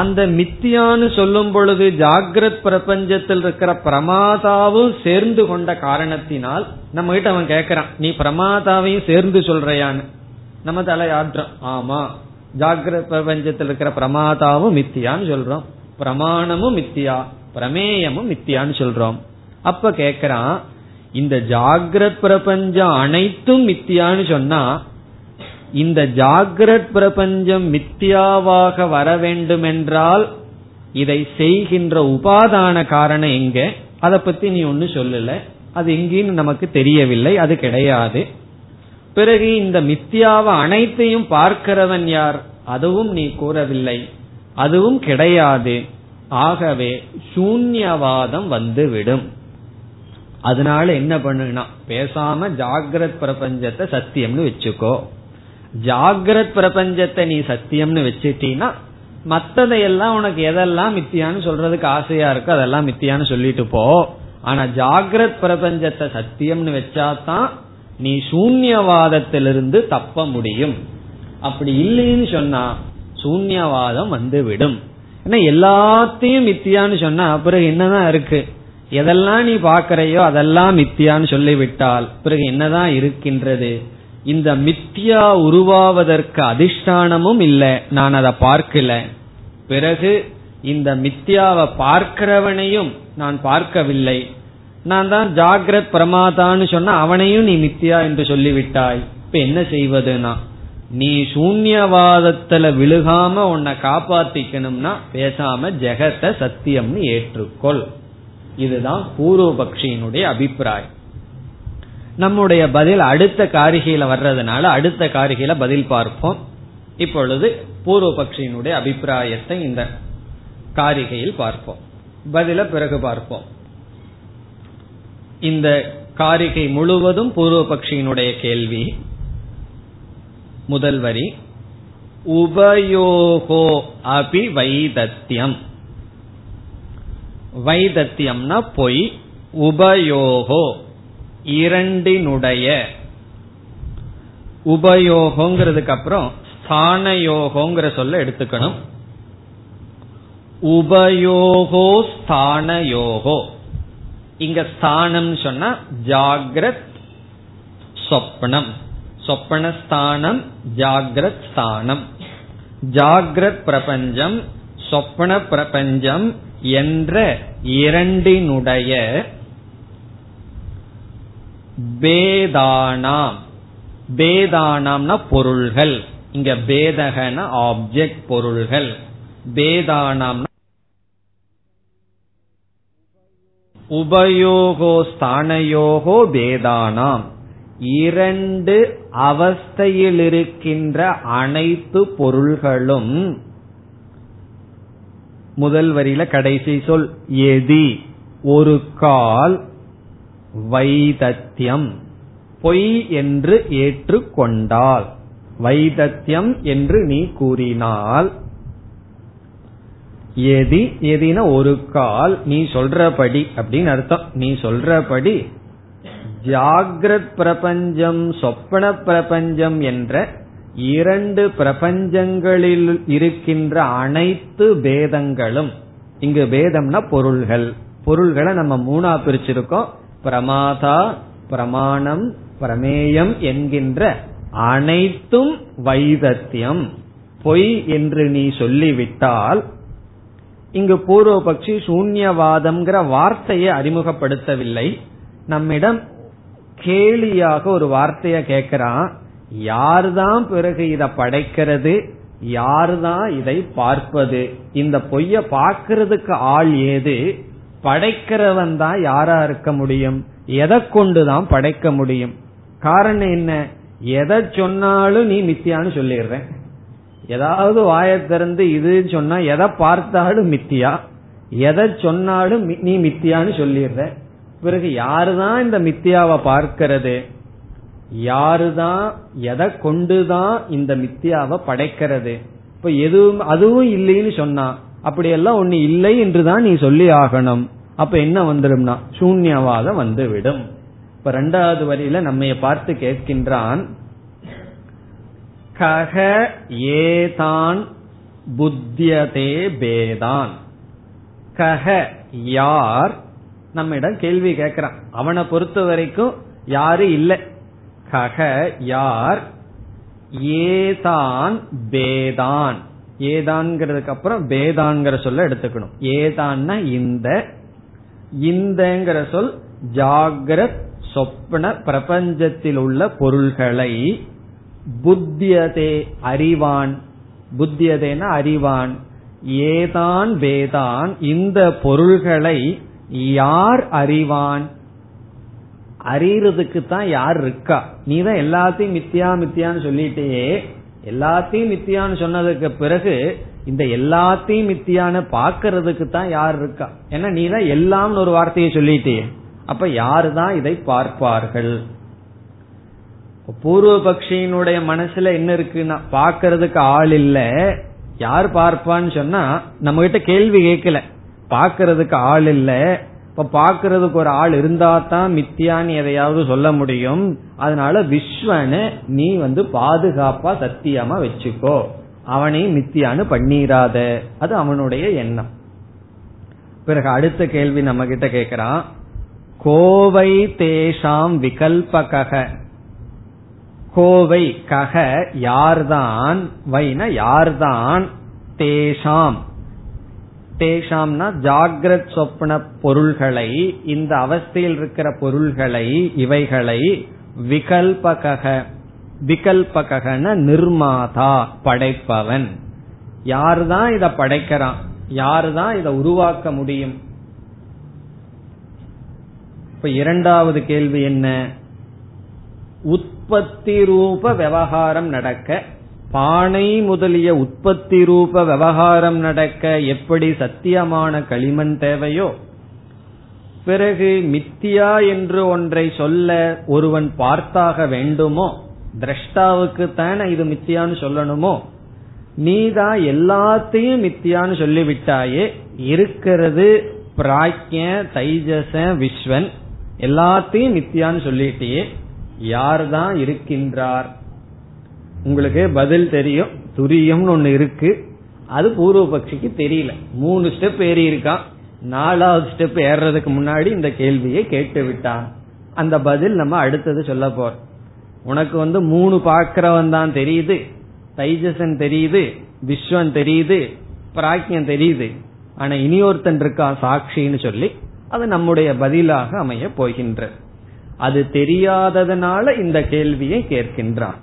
அந்த மித்தியான்னு சொல்லும் பொழுது ஜாகிரத் பிரபஞ்சத்தில் இருக்கிற பிரமாதாவும் சேர்ந்து கொண்ட காரணத்தினால் நம்ம கிட்ட அவன் கேட்கறான், நீ பிரமாதாவையும் சேர்ந்து சொல்றையான்னு. நம்ம தலையாடுறோம், ஆமா ஜாகிரத் பிரபஞ்சத்தில் இருக்கிற பிரமாதாவும் மித்தியான்னு சொல்றோம், பிரமாணமும் மித்தியா, பிரமேயமும் மித்தியான்னு சொல்றோம். அப்ப கேக்குறான், இந்த ஜாகிரத் பிரபஞ்சம் அனைத்தும் மித்தியான்னு சொன்னா இந்த ஜாகிரத் பிரபஞ்சம் மித்தியாவாக வர வேண்டும் என்றால் இதை செய்கின்ற உபாதான காரணம் எங்க? அதை பத்தி நீ ஒன்னு சொல்லல, அது எங்கேன்னு நமக்கு தெரியவில்லை, அது கிடையாது. பிறகு இந்த மித்தியாவை அனைத்தையும் பார்க்கிறவன் யார்? அதுவும் நீ கூறவில்லை, அதுவும் கிடையாது. ஆகவே சூன்யவாதம் வந்துவிடும். அதனால என்ன பண்ணுனா, பேசாம ஜாகிரத் பிரபஞ்சத்தை சத்தியம்னு வச்சுக்கோ. ஜாகிரத் பிரபஞ்சத்தை நீ சத்தியம்னு வச்சுட்டீன்னா மத்ததையெல்லாம் உனக்கு எதெல்லாம் மித்தியான்னு சொல்றதுக்கு ஆசையா இருக்கோ அதெல்லாம் மித்தியான்னு சொல்லிட்டு போ. ஆனா ஜாகிரத் பிரபஞ்சத்தை சத்தியம்னு வச்சாதான் நீ சூன்யவாதத்திலிருந்து தப்ப முடியும். அப்படி இல்லைன்னு சொன்னா சூன்யவாதம் வந்து விடும். ஏன்னா எல்லாத்தையும் மித்தியான்னு சொன்னா பிறகு என்னதான் இருக்கு? எதெல்லாம் நீ பாக்கறையோ அதெல்லாம் மித்தியான்னு சொல்லிவிட்டால் பிறகு என்னதான் இருக்கின்றது? இந்த மித்தியா உருவாவதற்கு அதிஷ்டானமும் இல்லை, நான் அதை பார்க்கல. பிறகு இந்த மித்தியாவை பார்க்கிறவனையும் நான் பார்க்கவில்லை. நான் தான் ஜாகிரத் பிரமாதான்னு சொன்ன அவனையும் நீ மித்தியா என்று சொல்லிவிட்டாய். இப்ப என்ன செய்வதுனா, நீ சூன்யவாதத்துல விழுகாம உன்னை காப்பாத்திக்கணும்னா பேசாம ஜெகத்தை சத்தியம்னு ஏற்றுக்கொள். இதுதான் பூர்வபக்ஷியினுடைய அபிப்பிராயம். நம்முடைய பதில் அடுத்த காரிகையில வர்றதுனால அடுத்த காரிகையில பதில் பார்ப்போம். இப்பொழுது பூர்வபக்ஷியினுடைய அபிப்பிராயத்தை இந்த காரிகையில் பார்ப்போம், பதில பிறகு பார்ப்போம். இந்த காரிகை முழுவதும் பூர்வபக்ஷியினுடைய கேள்வி. முதல் வரி உபயோகோ அபி வைதத்தியம். வைதத்தியம்னா பொய். உபயோகோ இரண்டினுடைய, உபயோகோங்கிறதுக்கு அப்புறம் ஸ்தானயோகோங்கிற சொல்ல எடுத்துக்கணும். உபயோகோ ஸ்தானயோகோ, இங்க ஸ்தானம் சொன்னா ஜாகிரத் சொப்னம், சொப்பனஸ்தானம் ஜாகிரத் ஸ்தானம், ஜாகிரத் பிரபஞ்சம் சொப்பன பிரபஞ்சம் என்ற இரண்டினுடைய பேதானாம். பேதானாம்னா பொருள்கள், இங்க பேதகன ஆப்ஜெக்ட் பொருள்கள். பேதானாம்னா உபயோகோ ஸ்தானயோகோ பேதானாம், இரண்டு அவஸ்தையில் இருக்கின்ற அனைத்து பொருள்களும். முதல் வரியில கடைசி சொல் எதி ஒரு கால் வைதத்தியம் பொய் என்று ஏற்றுக்கொண்டால், வைதத்தியம் என்று நீ கூறினால், எதி எதின ஒரு கால் நீ சொல்றபடி அப்படின்னு அர்த்தம். நீ சொல்றபடி ஜாகிரத் பிரபஞ்சம் சொப்பன பிரபஞ்சம் என்ற இரண்டு பிரபஞ்சங்களில் இருக்கின்ற அனைத்து பேதங்களும், இங்கு பேதம்னா பொருள்கள், பொருள்களை நம்ம மூணா பிரிச்சிருக்கோம், பிரமாதா பிரமாணம் பிரமேயம் என்கின்ற அனைத்தும் வைதத்தியம் பொய் என்று நீ சொல்லிவிட்டால். இங்கு பூர்வபக்ஷி சூன்யவாதம்ங்கிற வார்த்தையை அறிமுகப்படுத்தவில்லை, நம்மிடம் கேலியாக ஒரு வார்த்தைய கேட்கிறான். யார்தான் பிறகு இத படைக்கிறது, யார்தான் இதை பார்ப்பது, இந்த பொய்ய பார்க்கிறதுக்கு ஆள் ஏது, படைக்கிறவன் தான் யாரா இருக்க முடியும், எதை கொண்டுதான் படைக்க முடியும். காரணம் என்ன, எதை சொன்னாலும் நீ மித்தியான்னு சொல்லிடுற, ஏதாவது வாயத்திறந்து இதுன்னு சொன்னா எதை பார்த்தாலும் மித்தியா, எதை சொன்னாலும் நீ மித்தியான்னு சொல்லிடுற. பிறகு யாருதான் இந்த மித்தியாவை பார்க்கிறது, யாருதான் எதை கொண்டுதான் இந்த மித்தியாவை படைக்கிறது. இப்ப எதுவும் அதுவும் இல்லைன்னு சொன்னா அப்படியெல்லாம் ஒண்ணு இல்லை என்றுதான் நீ சொல்லி ஆகணும். அப்ப என்ன வந்துடும்னா சூன்யவாதம் வந்துவிடும். இப்ப ரெண்டாவது வரியில நம்ம பார்த்து கேட்கின்றான், கக ஏதான் புத்தியதே பேதான். கக யார், நம்மிடம் கேள்வி கேட்கிறான். அவனை பொறுத்த வரைக்கும் யாரு இல்லை. கக யார் ஏதான் பேதான், ஏதான்ங்கிறதுக்கு அப்புறம் பேதான்ங்கிற சொல்ல எடுத்துக்கணும். ஏதான்னா இந்த, இந்தங்கிற சொல் ஜாகிரத் சொப்ன பிரபஞ்சத்தில் உள்ள பொருள்களை புத்தியதே அறிவான், புத்தியதேனா அறிவான், ஏதான் வேதான் இந்த பொருள்களை யார் அறிவான். அறியறதுக்கு தான் யார் இருக்கா. நீதான் எல்லாத்தையும் மித்தியா மித்தியான்னு சொல்லிட்டே, எல்லாத்தையும் மித்தியான்னு சொன்னதுக்கு பிறகு இந்த எல்லாத்தையும் மித்தியான்னு பாக்கிறதுக்கு தான் யார் இருக்கா. ஏன்னா நீதான் எல்லாம்னு ஒரு வார்த்தையை சொல்லிட்டே, அப்ப யாருதான் இதை பார்ப்பார்கள். பூர்வபக்ஷியினுடைய மனசுல என்ன இருக்குன்னா, பாக்கிறதுக்கு ஆள் இல்ல, யார் பார்ப்பான்னு சொன்னா நம்ம கிட்ட கேள்வி கேட்கல, பாக்கிறதுக்கு ஆள் இல்ல. இப்ப பாக்கிறதுக்கு ஒரு ஆள் இருந்தா தான் மித்தியான்னு எதையாவது சொல்ல முடியும். அதனால விஸ்வனை நீ வந்து பாதுகாப்பா சத்தியமா வச்சுக்கோ, அவனையும் மித்தியான்னு பண்ணிராத, அது அவனுடைய எண்ணம். பிறகு அடுத்த கேள்வி நம்ம கிட்ட கேக்குறான், கோவை தேஷாம் விகல்பக. கோவை கக யார்தான், வைனா யார்தான், தேஷாம் தேஷாம்னா ஜாகிரத் சொப்ன பொருள்களை, இந்த அவஸ்தையில் இருக்கிற பொருள்களை, இவைகளை விகல்பக விகல்பகன நிர்மாதா, படைப்பவன். யாருதான் இத படைக்கிறான், யாருதான் இத உருவாக்க முடியும்? இப்ப இரண்டாவது கேள்வி என்ன? உற்பத்தி ரூப விவகாரம் நடக்க, பானை முதலிய உற்பத்தி ரூப விவகாரம் நடக்க எப்படி சத்தியமான களிமண் தேவையோ, பிறகு மித்தியா என்று ஒன்றை சொல்ல ஒருவன் பார்த்தாக வேண்டுமோ? திரஷ்டாவுக்கு தானே இது மித்தியான்னு சொல்லணுமோ? நீதான் எல்லாத்தையும் மித்தியான்னு சொல்லிவிட்டாயே. இருக்கிறது பிராக்ய தைஜச விஸ்வன், எல்லாத்தையும் மித்தியான்னு சொல்லிட்டே. யார்தான் இருக்கின்றார்? உங்களுக்கு பதில் தெரியும். துரியம்னு ஒண்ணு இருக்கு, அது பூர்வபக்ஷிக்கு தெரியல. மூணு ஸ்டெப் ஏறி இருக்கான், நாலாவது ஸ்டெப் ஏறதுக்கு முன்னாடி இந்த கேள்வியை கேட்டு விட்டான். அந்த பதில் நம்ம அடுத்தது சொல்ல போறோம். உனக்கு வந்து மூணு பாக்கிறவன் தான் தெரியுது, தைஜசன் தெரியுது, விஸ்வன் தெரியுது, பிராக்யம் தெரியுது. ஆனா இனி ஒருத்தன் இருக்கான் சாட்சின்னு சொல்லி, அது நம்முடைய பதிலாக அமைய போகின்ற. அது தெரியாததுனால இந்த கேள்வியை கேட்கின்றான்.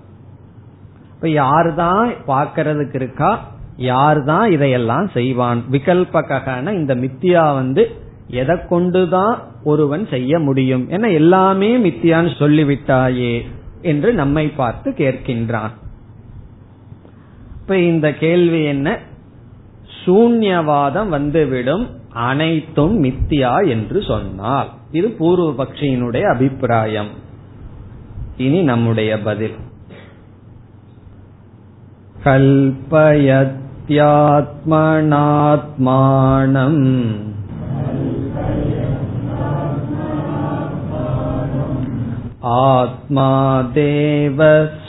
இப்ப யார்தான் பாக்கிறதுக்கு இருக்கா, யார்தான் இதையெல்லாம் செய்வான்? விகல்பகன இந்த மித்தியா வந்து எதை கொண்டுதான் ஒருவன் செய்ய முடியும்? ஏன்னா எல்லாமே மித்தியான்னு சொல்லிவிட்டாயே என்று நம்மை பார்த்து கேட்கின்றான். இப்ப இந்த கேள்வி என்ன? சூன்யவாதம் வந்துவிடும் அனைத்தும் மித்தியா என்று சொன்னால். இது பூர்வபக்ஷியினுடைய அபிப்பிராயம். இனி நம்முடைய பதில். கல்பயத்யாத்மநாத்மானம் ஆத்மா தேவ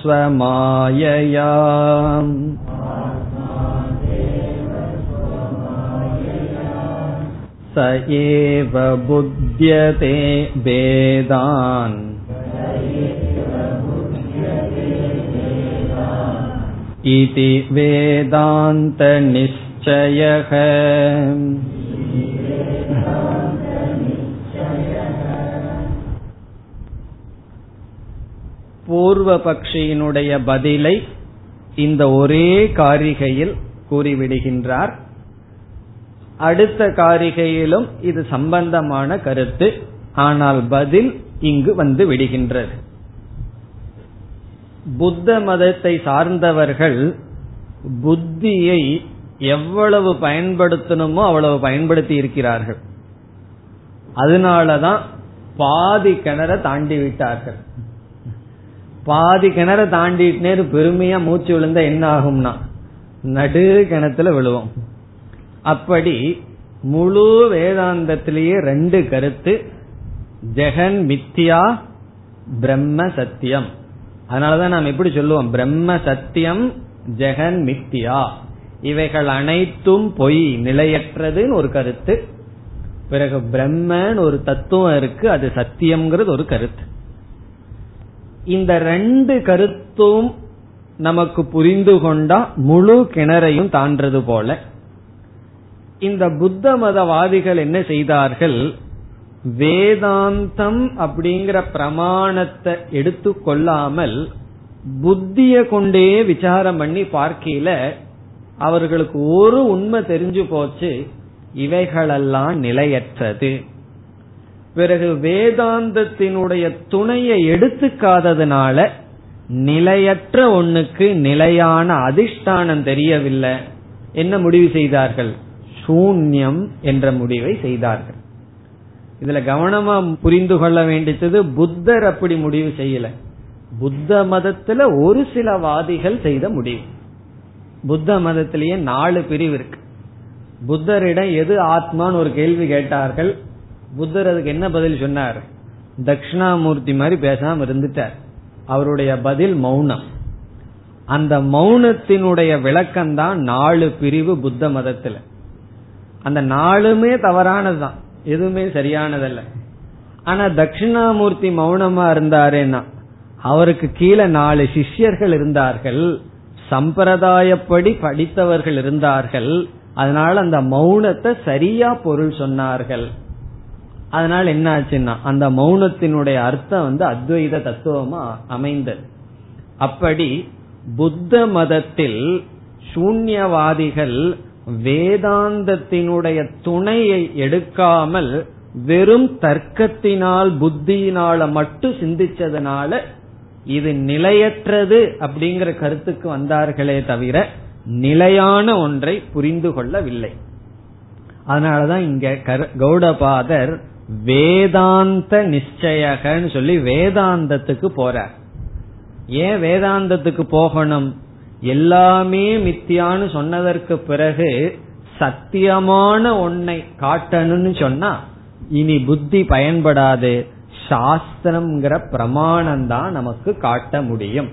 ஸ்வமாயயா ச ஏவ புத்யதே வேதான் இதி வேதாந்த நிச்சயஹ. பூர்வபக்ஷியினுடைய பதிலை இந்த ஒரே காரிகையில் கூறிவிடுகின்றார். அடுத்த காரிகையிலும் இது சம்பந்தமான கருத்து, ஆனால் பதில் இங்கு வந்து விடுகின்றது. புத்த மதத்தை சார்ந்தவர்கள் புத்தியை எவ்வளவு பயன்படுத்தணுமோ அவ்வளவு பயன்படுத்தி இருக்கிறார்கள். அதனாலதான் பாதி கிணற தாண்டி விட்டார்கள். பாதி கிணற தாண்டிட்டே பெருமையா மூச்சு விழுந்தா என்ன ஆகும்னா நடு கிணத்துல விழுவோம். அப்படி முழு வேதாந்தத்திலேயே ரெண்டு கருத்து, ஜெகன் மித்தியா, பிரம்ம சத்தியம். அதனாலதான் நாம் எப்படி சொல்லுவோம், பிரம்ம சத்தியம் ஜெகன் மித்தியா, இவைகள் அனைத்தும் பொய், நிலையற்றதுன்னு ஒரு கருத்து. பிறகு பிரம்மன் ஒரு தத்துவம் இருக்கு, அது சத்தியம்ங்கிறது ஒரு கருத்து. இந்த ரெண்டு கருத்தும் நமக்கு புரிந்து கொண்டா முழு கிணறையும் தாண்டது போல. இந்த புத்த மதவாதிகள் என்ன செய்தார்கள், வேதாந்தம் அப்படிங்கிற பிரமாணத்தை எடுத்து கொள்ளாமல் புத்திய கொண்டே விசாரம் பண்ணி பார்க்கையில அவர்களுக்கு ஒரு உண்மை தெரிஞ்சு போச்சு, இவைகளெல்லாம் நிலையற்றது. பிறகு வேதாந்தத்தினுடைய துணையை எடுத்துக்காததுனால நிலையற்ற ஒண்ணுக்கு நிலையான அதிஷ்டானம் தெரியவில்லை. என்ன முடிவு செய்தார்கள், சூன்யம் என்ற முடிவை செய்தார்கள். இதுல கவனமா புரிந்து கொள்ள வேண்டியது, புத்தர் அப்படி முடிவு செய்யல. புத்த மதத்துல ஒரு சில வாதிகள் செய்த முடிவு. புத்த மதத்திலேயே நாலு பிரிவு இருக்கு. புத்தரிடம் எது ஆத்மான்னு ஒரு கேள்வி கேட்டார்கள். புத்தர் அதுக்கு என்ன பதில் சொன்னார்? தட்சிணாமூர்த்தி மாதிரி பேசாம இருந்துட்டார். அவருடைய பதில் மௌனம். அந்த மௌனத்தினுடைய விளக்கம் தான் நாலு பிரிவு புத்த மதத்துல. அந்த நாளுமே தவறானதுதான், எதுவுமே சரியானதல்ல. ஆனா தட்சிணாமூர்த்தி மௌனமா இருந்தாருன்னா அவருக்கு கீழே நாலு சிஷ்யர்கள் இருந்தார்கள், சம்பிரதாயப்படி படித்தவர்கள் இருந்தார்கள். அதனால அந்த மௌனத்தை சரியா பொருள் சொன்னார்கள். அதனால என்ன ஆச்சுன்னா அந்த மௌனத்தினுடைய அர்த்தம் வந்து அத்வைத தத்துவமா அமைந்தது. அப்படி புத்த மதத்தில் சூன்யவாதிகள் வேதாந்தத்தினுடைய துணையை எடுக்காமல் வெறும் தர்க்கத்தினால் புத்தியினால மட்டும் சிந்திச்சதுனால இது நிலையற்றது அப்படிங்கிற கருத்துக்கு வந்தார்களே தவிர நிலையான ஒன்றை புரிந்து கொள்ளவில்லை. அதனாலதான் இங்க கௌடபாதர் வேதாந்த நிச்சயகன்னு சொல்லி வேதாந்தத்துக்கு போறார். ஏன் வேதாந்தத்துக்கு போகணும்? எல்லாமே மித்தியான்னு சொன்னதற்கு பிறகு சத்தியமான ஒன்னை காட்டணும்னு சொன்னா இனி புத்தி பயன்படாது, சாஸ்திரம்ங்கிற பிரமாணம் தான் நமக்கு காட்ட முடியும்.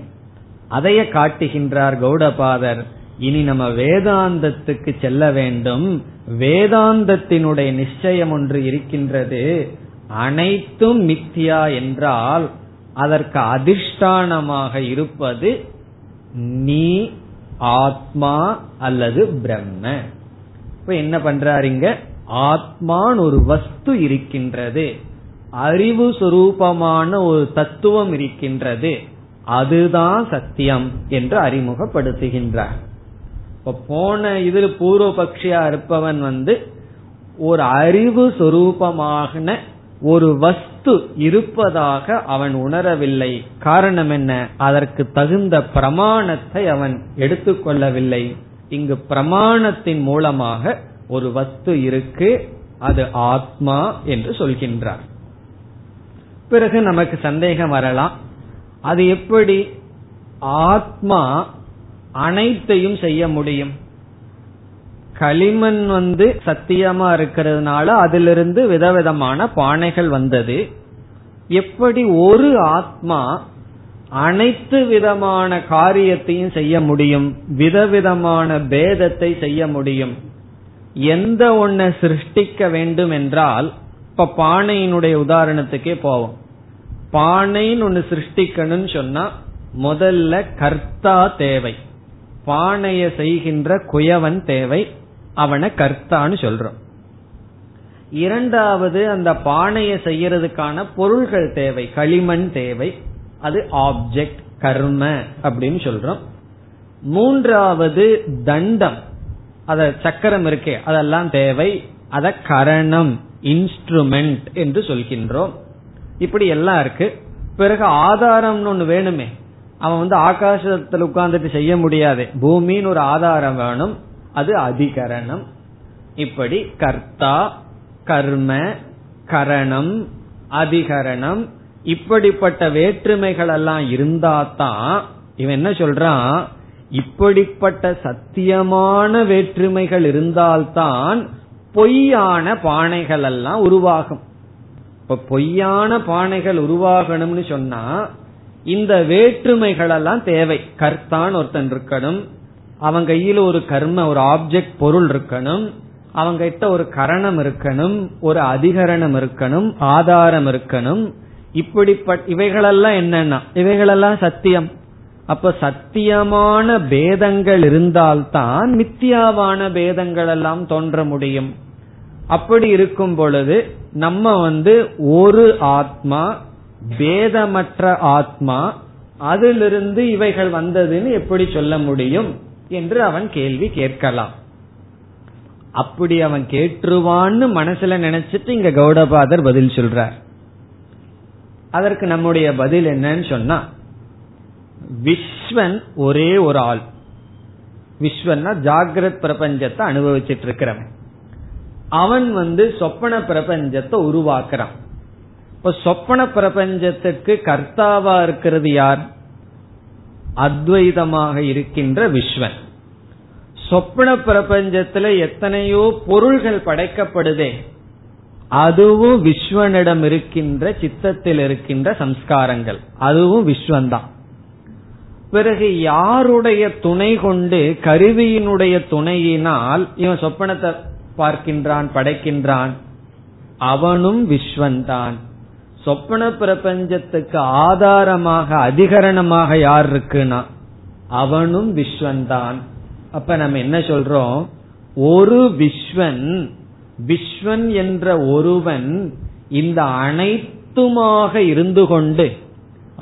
அதையே காட்டுகின்றார் கௌடபாதர். இனி நம்ம வேதாந்தத்துக்கு செல்ல வேண்டும். வேதாந்தத்தினுடைய நிச்சயம் ஒன்று இருக்கின்றது, அனைத்தும் மித்தியா என்றால் அதற்கு அதிஷ்டானமாக இருப்பது நீ, ஆத்மா அல்லது பிரம்ம. இப்ப என்ன பண்றாருங்க, ஆத்மான்னு ஒரு வஸ்து இருக்கின்றது, அறிவு சுரூபமான ஒரு தத்துவம் இருக்கின்றது, அதுதான் சத்தியம் என்று அறிமுகப்படுத்துகின்றார். போன இதில் பூர்வபக்ஷியா இருப்பவன் வந்து ஒரு அறிவு சொரூபமான ஒரு வஸ்து இருப்பதாக அவன் உணரவில்லை. காரணம் என்ன? அதற்கு தகுந்த பிரமாணத்தை அவன் எடுத்துக்கொள்ளவில்லை. இங்கு பிரமாணத்தின் மூலமாக ஒரு வஸ்து இருக்கு, அது ஆத்மா என்று சொல்கின்றார். பிறகு நமக்கு சந்தேகம் வரலாம், அது எப்படி ஆத்மா அனைத்தையும் செய்ய முடியும்? களிமண் வந்து சத்தியமா இருக்கிறதுனால அதிலிருந்து விதவிதமான பானைகள் வந்தது. எப்படி ஒரு ஆத்மா அனைத்து விதமான காரியத்தையும் செய்ய முடியும், விதவிதமான பேதத்தை செய்ய முடியும்? எந்த ஒன்றை சிருஷ்டிக்க வேண்டும் என்றால், இப்ப பானையினுடைய உதாரணத்துக்கே போவோம். பானைன்னு ஒன்னு சிருஷ்டிக்கணும்னு சொன்னா முதல்ல கர்த்தா தேவை, பானைய செய்கின்ற குயவன் தேவை, அவனை கர்த்தான்னு சொல்றோம். இரண்டாவது அந்த பானைய செய்யறதுக்கான பொருள்கள் தேவை, களிமண் தேவை, அது ஆப்ஜெக்ட், கர்ம அப்படின்னு சொல்றோம். மூன்றாவது தண்டம், அத சக்கரம் இருக்கே அதெல்லாம் தேவை, அத கரணம் இன்ஸ்ட்ருமெண்ட் என்று சொல்கின்றோம். இப்படி எல்லாம் இருக்கு. பிறகு ஆதாரம்னு ஒண்ணு வேணுமே, அவன் வந்து ஆகாசத்துல உட்கார்ந்துட்டு செய்ய முடியாது, பூமின்னு ஒரு ஆதாரம் வேணும், அது அதிகரணம். இப்படி கர்த்தா, கர்ம, கரணம், அதிகரணம், இப்படிப்பட்ட வேற்றுமைகள் எல்லாம் இருந்தாதான் இவன் என்ன சொல்றான், இப்படிப்பட்ட சத்தியமான வேற்றுமைகள் இருந்தால்தான் பொய்யான பானைகள் எல்லாம் உருவாகும். இப்ப பொய்யான பானைகள் உருவாகணும்னு சொன்னா இந்த வேற்றுமைகள் எல்லாம் தேவை. கர்த்தான் ஒருத்தன் இருக்கணும், அவன் கையில ஒரு கர்ம ஒரு ஆப்ஜெக்ட் பொருள் இருக்கணும், அவங்க கிட்ட ஒரு கரணம் இருக்கணும், ஒரு அதிகரணம் இருக்கணும், ஆதாரம் இருக்கணும். இப்படிப்பட்ட இவைகளெல்லாம் என்னன்னா இவைகளெல்லாம் சத்தியம். அப்ப சத்தியமான பேதங்கள் இருந்தால்தான் மித்தியாவான பேதங்கள் எல்லாம் தோன்ற முடியும். அப்படி இருக்கும் பொழுது நம்ம வந்து ஒரு ஆத்மா, பேதமற்ற ஆத்மா, அதிலிருந்து இவைகள் வந்ததுன்னு எப்படி சொல்ல முடியும் என்று அவன் கேள்வி கேட்கலாம். அப்படி அவன் கேட்டுருவான்னு மனசுல நினைச்சிட்டு இங்க கௌடபாதர் பதில் சொல்றார். அதற்கு நம்முடைய பதில் என்னன்னு சொன்னா, விஸ்வன் ஒரே ஒரு ஆள். விஸ்வன்னா ஜாகிரத் பிரபஞ்சத்தை அனுபவிச்சிட்டு இருக்கிறவன், அவன் வந்து சொப்பன பிரபஞ்சத்தை உருவாக்குறான். இப்ப சொப்பன பிரபஞ்சத்துக்கு கர்த்தாவா இருக்கிறது யார்? அத்வைதமாக இருக்கின்ற விஸ்வன். சொப்பன பிரபஞ்சத்துல எத்தனையோ பொருள்கள் படைக்கப்படுதே, அதுவும் விஸ்வனிடம் இருக்கின்ற சித்தத்தில் இருக்கின்ற சம்ஸ்காரங்கள், அதுவும் விஸ்வன்தான். பிறகு யாருடைய துணை கொண்டு, கருவியினுடைய துணையினால் இவன் சொப்பனத்தை பார்க்கின்றான், படைக்கின்றான், அவனும் விஸ்வன் தான். சொப்பன பிரபஞ்சத்துக்கு ஆதாரமாக அதிகரணமாக யார் இருக்குன்னா அவனும் விஸ்வன் தான். அப்ப நம்ம என்ன சொல்றோம், ஒரு விஸ்வன், விஸ்வன் என்ற ஒருவன் இந்த அனைத்துமாக இருந்து கொண்டு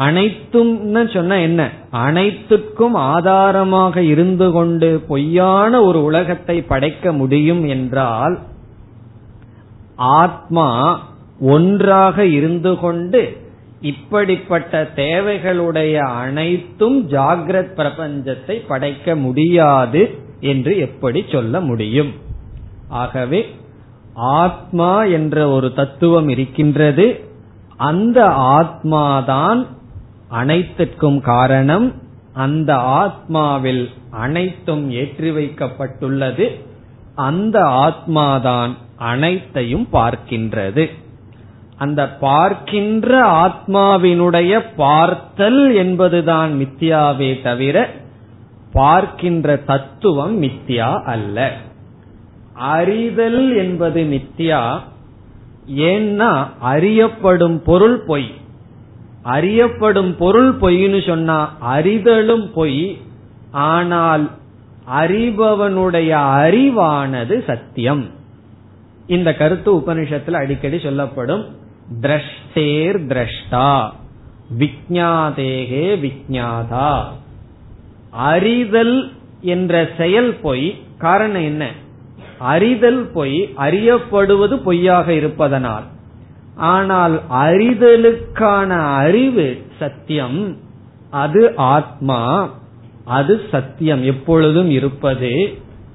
அனைத்தும்னு சொன்னா என்ன, அனைத்துக்கும் ஆதாரமாக இருந்து கொண்டு பொய்யான ஒரு உலகத்தை படைக்க முடியும் என்றால் ஆத்மா ஒன்றாக இருந்து கொண்டு இப்படிப்பட்ட தேவைகளுடைய அனைத்தும் ஜாகிரத் பிரபஞ்சத்தை படைக்க முடியாது என்று எப்படி சொல்ல முடியும்? ஆகவே ஆத்மா என்ற ஒரு தத்துவம் இருக்கின்றது. அந்த ஆத்மாதான் அனைத்திற்கும் காரணம். அந்த ஆத்மாவில் அனைத்தும் ஏற்றி வைக்கப்பட்டுள்ளது. அந்த ஆத்மாதான் அனைத்தையும் பார்க்கின்றது. அந்த பார்க்கின்ற ஆத்மாவினுடைய பார்த்தல் என்பதுதான் மித்தியாவே தவிர பார்க்கின்ற தத்துவம் மித்தியா அல்ல. அறிதல் என்பது மித்தியா, ஏன்னா அறியப்படும் பொருள் பொய். அறியப்படும் பொருள் பொய்ன்னு சொன்னா அறிதலும் பொய். ஆனால் அறிபவனுடைய அறிவானது சத்தியம். இந்த கருத்து உபனிஷத்துல அடிக்கடி சொல்லப்படும். திரஷ்டேர் திரஷ்டா விஜ்ஞாதேகே விஜ்ஞாதா. அறிதல் என்ற செயல் பொய். காரணம் என்ன? அறிதல் பொய், அறியப்படுவது பொய்யாக இருப்பதனால். ஆனால் அறிதலுக்கான அறிவு சத்தியம். அது ஆத்மா, அது சத்தியம் எப்பொழுதும் இருப்பது.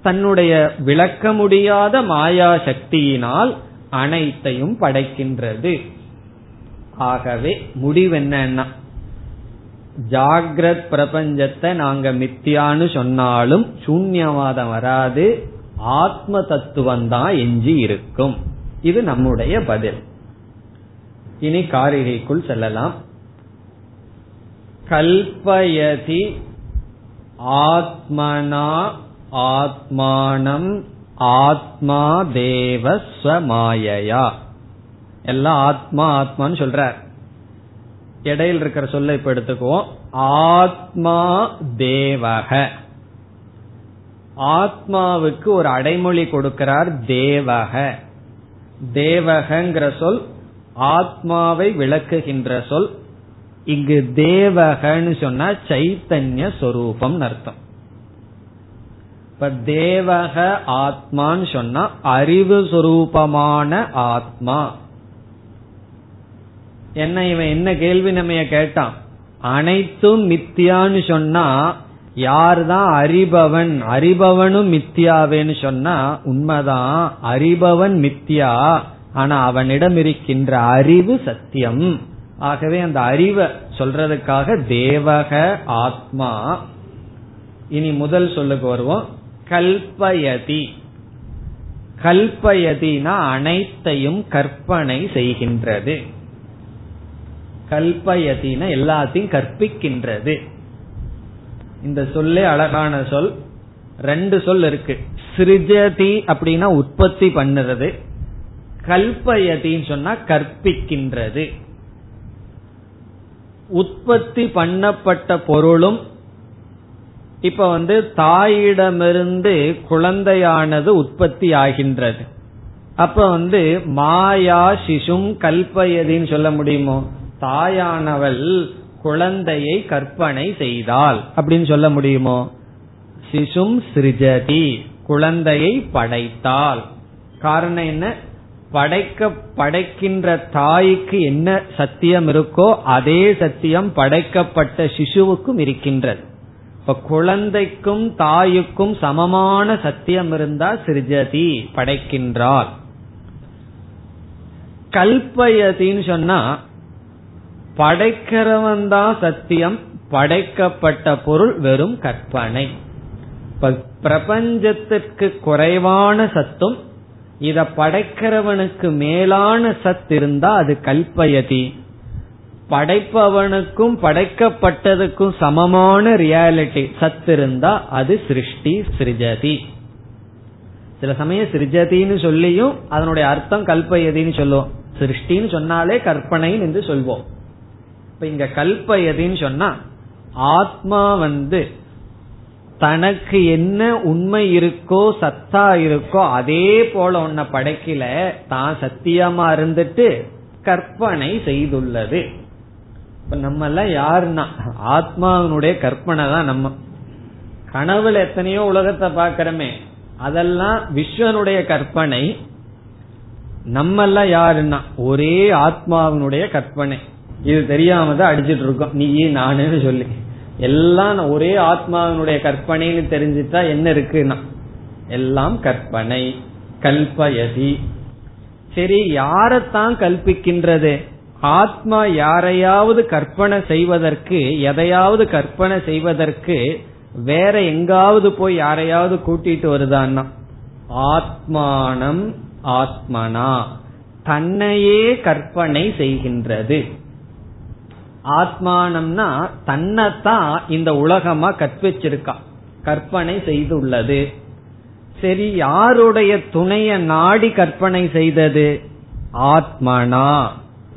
தன்னுடைய விளக்க முடியாத மாயா சக்தியினால் அனைத்தையும் படைக்கின்றது. ஆகவே முடிவென்னா, ஜாகிரத் பிரபஞ்சத்தை நாங்க மித்தியான்னு சொன்னாலும் சூன்யவாதம் வராது, ஆத்ம தத்துவந்தான் எஞ்சி இருக்கும். இது நம்முடைய பதில். இனி காரிகைக்குள் செல்லலாம். கல்பயதி ஆத்மனா ஆத்மானம் ஆத்மா தேவ ஸ்வமாயையா. எல்லாம் ஆத்மா ஆத்மான்னு சொல்றார். இடையில் இருக்கிற சொல்ல இப்ப எடுத்துக்குவோம். ஆத்மா தேவக, ஆத்மாவுக்கு ஒரு அடைமொழி கொடுக்கிறார் தேவக. தேவகங்கிற சொல் ஆத்மாவை விளக்குகின்ற சொல். இங்கு தேவகன்னு சொன்னா சைத்தன்ய சொரூபம் அர்த்தம். இப்ப தேவக ஆத்மான்னு சொன்னா அறிவு சொரூபமான ஆத்மா. என்ன இவன் என்ன கேள்வி நம்ம கேட்டான்? அனைத்தும் மித்தியான்னு சொன்னா யார்தான் அறிபவன்? அறிபவனும் மித்தியாவேன்னு சொன்னா உண்மைதான், அறிபவன் மித்தியா. ஆனா அவனிடம் இருக்கின்ற அறிவு சத்தியம். ஆகவே அந்த அறிவை சொல்றதுக்காக தேவக ஆத்மா. இனி முதல் சொல்லுக்கு வருவோம். கல்பயதி. கல்பயதினா அனைத்தையும் கற்பனை செய்கின்றது. கல்பயதினா எல்லாத்தையும் கற்பிக்கின்றது. இந்த சொல்லே அழகான சொல். ரெண்டு சொல் இருக்கு. சிருஜதி அப்படின்னா உற்பத்தி பண்ணுறது, கல்பயதின்னு சொன்னா கற்பிக்கின்றது. உற்பத்தி பண்ணப்பட்ட பொருளும், இப்ப வந்து தாயிடமிருந்து குழந்தையானது உற்பத்தி ஆகின்றது. அப்ப வந்து மாயா சிசும் கல்பயதின்னு சொல்ல முடியுமோ? தாயானவள் குழந்தையை கற்பனை செய்தாள் அப்படின்னு சொல்ல முடியுமோ? சிசும் சிருஜதி, குழந்தையை படைத்தாள். காரணம் என்ன? படைக்க படைக்கின்ற தாய்க்கு என்ன சத்தியம் இருக்கோ அதே சத்தியம் படைக்கப்பட்ட சிசுவுக்கும் இருக்கின்றது. இப்ப குழந்தைக்கும் தாய்க்கும் சமமான சத்தியம் இருந்தா சிருஜதி, படைக்கின்றாள். கல்பயதின்னு சொன்னா படைக்கிறவன் தான் சத்தியம், படைக்கப்பட்ட பொருள் வெறும் கற்பனை. பிரபஞ்சத்திற்கு குறைவான சத்தும் இத படைக்கிறவனுக்கு மேலான சத்து இருந்தா அது கல்பயதி. படைப்பவனுக்கும் படைக்கப்பட்டதுக்கும் சமமான ரியாலிட்டி சத்து இருந்தா அது சிருஷ்டி, சிருஜதி. சில சமயம் சிருஜதின்னு சொல்லியும் அதனுடைய அர்த்தம் கல்பயதின்னு சொல்லுவோம். சிருஷ்டின்னு சொன்னாலே கற்பனை என்று சொல்வோம். இங்க கல்பயதின்னு சொன்னா ஆத்மா வந்து தனக்கு என்ன உண்மை இருக்கோ சத்தா இருக்கோ அதே போல ஒன்ன படைக்கல, தான் சத்தியமா இருந்துட்டு கற்பனை செய்துள்ளது. நம்ம எல்லாம் யாருன்னா ஆத்மாவினுடைய கற்பனை தான். நம்ம கனவுல எத்தனையோ உலகத்தை பாக்கிறோமே, அதெல்லாம் விஸ்வனுடைய கற்பனை. நம்ம எல்லாம் யாருன்னா ஒரே ஆத்மாவினுடைய கற்பனை. இது தெரியாமதான் அடிச்சிட்டு இருக்கோம் நீ நானுன்னு சொல்லி. எல்லாம் ஒரே ஆத்மாவினுடைய கற்பனைன்னு தெரிஞ்சுட்டா என்ன இருக்குன்னா எல்லாம் கற்பனை. கல்பயதி, சரி யாரைத்தான் கல்பிக்கின்றது? ஆத்மா யாரையாவது கற்பனை செய்வதற்கு, எதையாவது கற்பனை செய்வதற்கு வேற எங்காவது போய் யாரையாவது கூட்டிட்டு வருதான்னா ஆத்மானம் ஆத்மனா, தன்னையே கற்பனை செய்கின்றது. ஆத்மானம்னா தன்னைத்தான் இந்த உலகமா கற்பிச்சிருக்கா, கற்பனை செய்துள்ளது. சரி யாருடைய துணைய நாடி கற்பனை செய்தது? ஆத்மனா,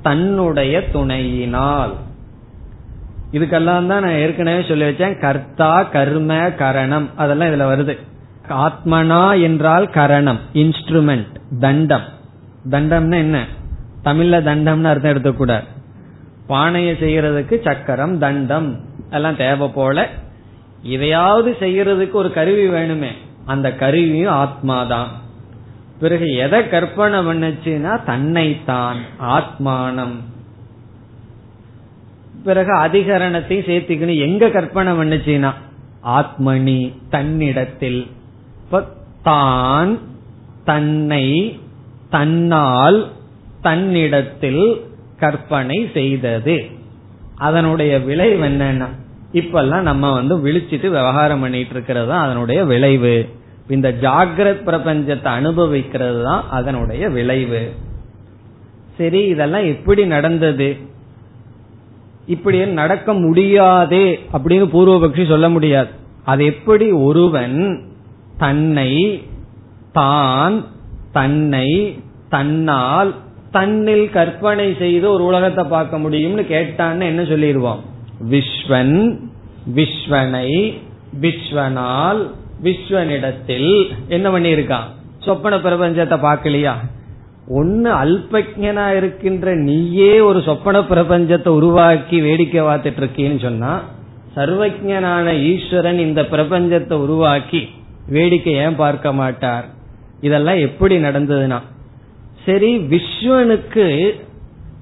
தன்னுடைய துணையினால். இதுக்கெல்லாம் தான் நான் ஏற்கனவே சொல்லி வச்சேன், கர்த்தா கர்ம கரணம் அதெல்லாம் இதுல வருது. ஆத்மனா என்றால் கரணம், இன்ஸ்ட்ருமெண்ட், தண்டம். தண்டம்னா என்ன? தமிழ்ல தண்டம்னு அர்த்தம் எடுத்துக்கூடாது. பானையை செய்யறதுக்கு சக்கரம், தண்டம் எல்லாம் தேவை போல. இதையாவது செய்யறதுக்கு ஒரு கருவி வேணுமே, அந்த கருவியும் ஆத்மாதான். பிறகு எதை கற்பனை பண்ணுச்சுன்னா தன்னைத்தான், ஆத்மானம். பிறகு அதிகரணத்தையும் சேர்த்துக்கணும். எங்க கற்பனை பண்ணுச்சுன்னா ஆத்மனி, தன்னிடத்தில். தான், தன்னை, தன்னால், தன்னிடத்தில் கற்பனை செய்தது. அதனுடைய விளைவு என்னன்னா இப்பெல்லாம் நம்ம வந்து விழிச்சிட்டு விவகாரம் பண்ணிட்டு இருக்கிறது தான் அதனுடைய விளைவு. இந்த ஜாகிரத் பிரபஞ்சத்தை அனுபவிக்கிறது தான் அதனுடைய விளைவு. சரி இதெல்லாம் எப்படி நடந்தது? இப்படி நடக்க முடியாதே அப்படின்னு பூர்வபக்ஷி சொல்ல முடியாது. அது எப்படி ஒருவன் தன்னை, தான், தன்னை, தன்னால், தன்னில் கற்பனை செய்து ஒரு உலகத்தை பார்க்க முடியும்னு கேட்டான்னு என்ன சொல்லிடுவான்? விஸ்வன், விஸ்வனை, விஸ்வனால், விஸ்வனிடத்தில். என்ன பண்ணிருக்கான்? சொப்பன பிரபஞ்சத்தை பார்க்கலையா? ஒன்னு அல்பக்ஞனா இருக்கின்ற நீயே ஒரு சொப்பன பிரபஞ்சத்தை உருவாக்கி வேடிக்கை பார்த்துட்டு இருக்கேன்னு சொன்னா, சர்வஜனான ஈஸ்வரன் இந்த பிரபஞ்சத்தை உருவாக்கி வேடிக்கை ஏன் பார்க்க மாட்டார்? இதெல்லாம் எப்படி நடந்ததுன்னா, சரி விஸ்வனுக்கு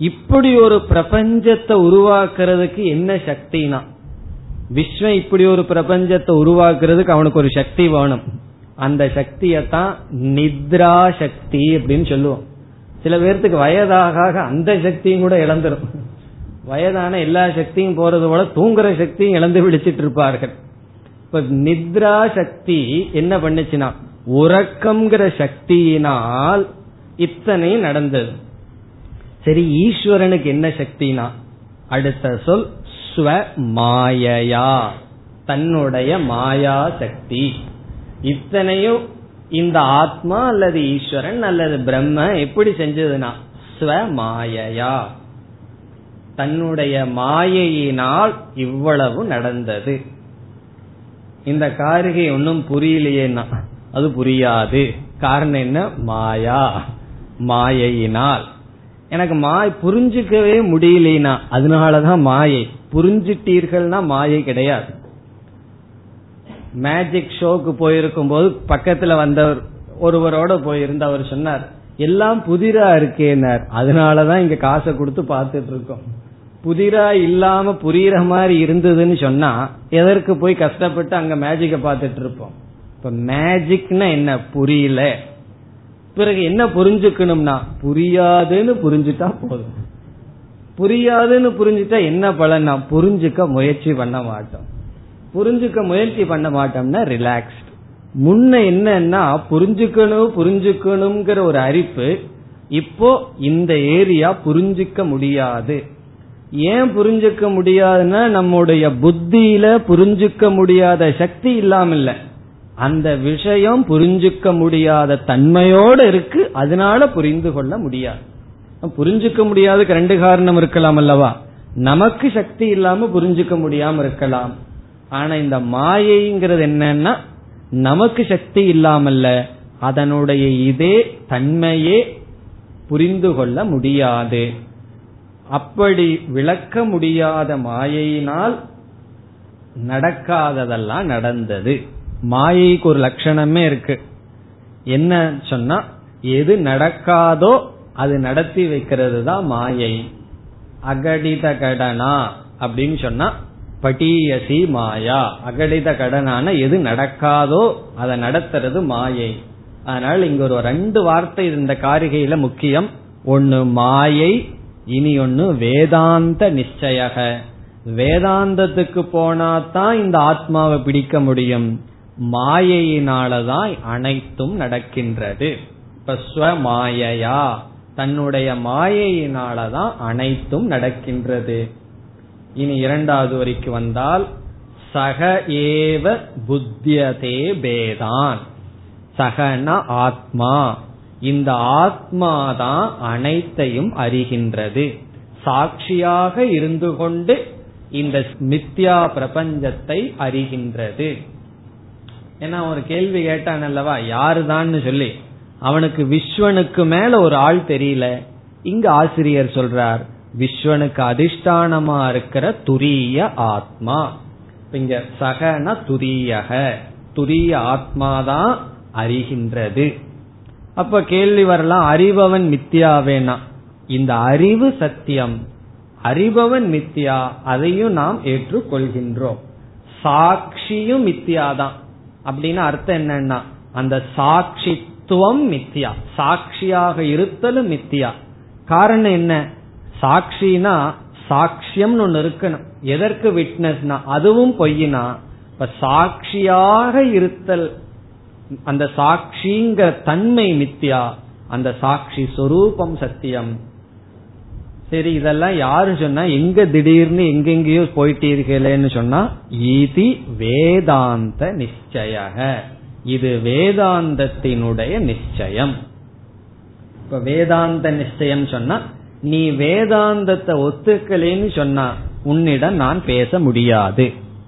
இப்படி ஒரு பிரபஞ்சத்தை உருவாக்குறதுக்கு என்ன சக்தினா, விஸ்வன் இப்படி ஒரு பிரபஞ்சத்தை உருவாக்குறதுக்கு அவனுக்கு ஒரு சக்தி வேணும். அந்த சக்தியத்தான் நித்ரா சக்தி அப்படின்னு சொல்லுவோம். சில பேர்த்துக்கு வயதாக அந்த சக்தியும் கூட இழந்துடும். வயதான எல்லா சக்தியும் போறது போல தூங்குற சக்தியும் இழந்து விழிச்சிட்டு இருப்பார்கள். இப்ப நித்ரா சக்தி என்ன பண்ணுச்சுன்னா, உறக்கம்ங்கிற சக்தியினால் இத்தனையும் நடந்தது. சரி ஈஸ்வரனுக்கு என்ன சக்தினா, அடுத்த சொல் ஸ்வமாயா, தன்னுடைய மாயா சக்தி. இத்தனையும் இந்த ஆத்மா அல்லது ஈஸ்வரன் அல்லது பிரம்ம எப்படி செஞ்சதுனா ஸ்வமாயா, தன்னுடைய மாயையினால் இவ்வளவு நடந்தது. இந்த காரிகை ஒன்னும் புரியலையேனா அது புரியாது. காரணம் என்ன? மாயா, மாயையினால். எனக்கு மாய புரிஞ்சுக்கவே முடியலனா அதனாலதான் மாயை. புரிஞ்சிட்டீர்கள்னா மாயை கிடையாது. மேஜிக் ஷோக்கு போயிருக்கும் போது பக்கத்துல வந்தவர் ஒருவரோட போயிருந்த அவர் சொன்னார், எல்லாம் புதிரா இருக்கேனார், அதனாலதான் இங்க காசை கொடுத்து பார்த்துட்டு இருக்கோம். புதிரா இல்லாம புரியுற மாதிரி இருந்ததுன்னு சொன்னா எதற்கு போய் கஷ்டப்பட்டு அங்க மேஜிக்க பார்த்துட்டு இருப்போம்? இப்ப மேஜிக்னா என்ன? புரியல. பிறகு என்ன புரிஞ்சுக்கணும்னா புரியாதுன்னு புரிஞ்சுட்டா போதும். புரியாதுன்னு புரிஞ்சுட்டா என்ன பலன்னா புரிஞ்சுக்க முயற்சி பண்ண மாட்டோம். புரிஞ்சுக்க முயற்சி பண்ண மாட்டோம்னா ரிலாக்ஸ்ட். முன்ன என்னன்னா புரிஞ்சுக்கணும் புரிஞ்சுக்கணுங்கிற ஒரு அரிப்பு. இப்போ இந்த ஏரியா புரிஞ்சுக்க முடியாது. ஏன் புரிஞ்சுக்க முடியாதுன்னா நம்முடைய புத்தியில புரிஞ்சுக்க முடியாத சக்தி இல்லாம இல்ல, அந்த விஷயம் புரிஞ்சுக்க முடியாத தன்மையோடு இருக்கு, அதனால புரிந்து கொள்ள முடியாது. புரிஞ்சுக்க முடியாதுக்கு ரெண்டு காரணம் இருக்கலாம் அல்லவா? நமக்கு சக்தி இல்லாம புரிஞ்சுக்க முடியாம இருக்கலாம். ஆனா இந்த மாயைங்கிறது என்னன்னா நமக்கு சக்தி இல்லாமல்ல, அதனுடைய இதே தன்மையே புரிந்து கொள்ள முடியாது. அப்படி விளக்க முடியாத மாயையினால் நடக்காததெல்லாம் நடந்தது. மாயைக்கு ஒரு லட்சணமே இருக்கு, என்ன சொன்னா எது நடக்காதோ அது நடத்தி வைக்கிறது தான் மாயை. அகடித கடனா அப்படின்னு சொன்னா பட்டியசி மாயா, அகடித கடனான எது நடக்காதோ அதை நடத்துறது மாயை. அதனால இங்க ஒரு ரெண்டு வார்த்தை இந்த காரிகையில முக்கியம், ஒன்னு மாயை, இனி ஒன்னு வேதாந்த நிச்சய. வேதாந்தத்துக்கு போனாதான் இந்த ஆத்மாவை பிடிக்க முடியும், மாயையினாலதான் அனைத்தும் நடக்கின்றது. மாயையா தன்னுடைய மாயையினாலதான் அனைத்தும் நடக்கின்றது. இனி இரண்டாவது வரைக்கு வந்தால் சக ஏவ புத்தியதே பேதான், சகனா ஆத்மா, இந்த ஆத்மாதான் அனைத்தையும் அறிகின்றது. சாட்சியாக இருந்து கொண்டு இந்த மித்யா பிரபஞ்சத்தை அறிகின்றது. ஏன்னா ஒரு கேள்வி கேட்டான் அல்லவா, யாருதான்னு சொல்லி, அவனுக்கு விஸ்வனுக்கு மேல ஒரு ஆள் தெரியல. இங்க ஆசிரியர் சொல்றார் விஸ்வனுக்கு அதிஷ்டானமா இருக்கிற துரிய ஆத்மா. இங்க சகன துரியக, துரிய ஆத்மாதான் அறிகின்றது. அப்ப கேள்வி வரலாம், அறிபவன் மித்தியாவேனா? இந்த அறிவு சத்தியம், அறிபவன் மித்தியா, அதையும் நாம் ஏற்றுக்கொள்கின்றோம். சாட்சியும் மித்தியாதான் அப்படின்னு அர்த்தம் என்னன்னா அந்த சாட்சித்துவம் மித்தியா, சாட்சியாக இருத்தலும் மித்தியா. காரணம் என்ன? சாட்சினா சாட்சியம் ஒன்னு இருக்கணும். எதற்கு விட்னஸ்னா அதுவும் பொய்னா. இப்ப சாட்சியாக இருத்தல், அந்த சாட்சிங்கிற தன்மை மித்தியா, அந்த சாட்சி சொரூபம் சத்தியம். சரி, இதெல்லாம் யாரு சொன்னா, எங்க திடீர்னு எங்கெங்கயோ போயிட்டீர்களேன்னு சொன்னா ஈதி வேதாந்த நிச்சய, இது வேதாந்தத்தினுடைய நிச்சயம். இப்ப வேதாந்த நிச்சயம் சொன்னா நீ வேதாந்தத்தை ஒத்துக்கலேன்னு சொன்னா உன்னிடம் நான் பேச முடியாது.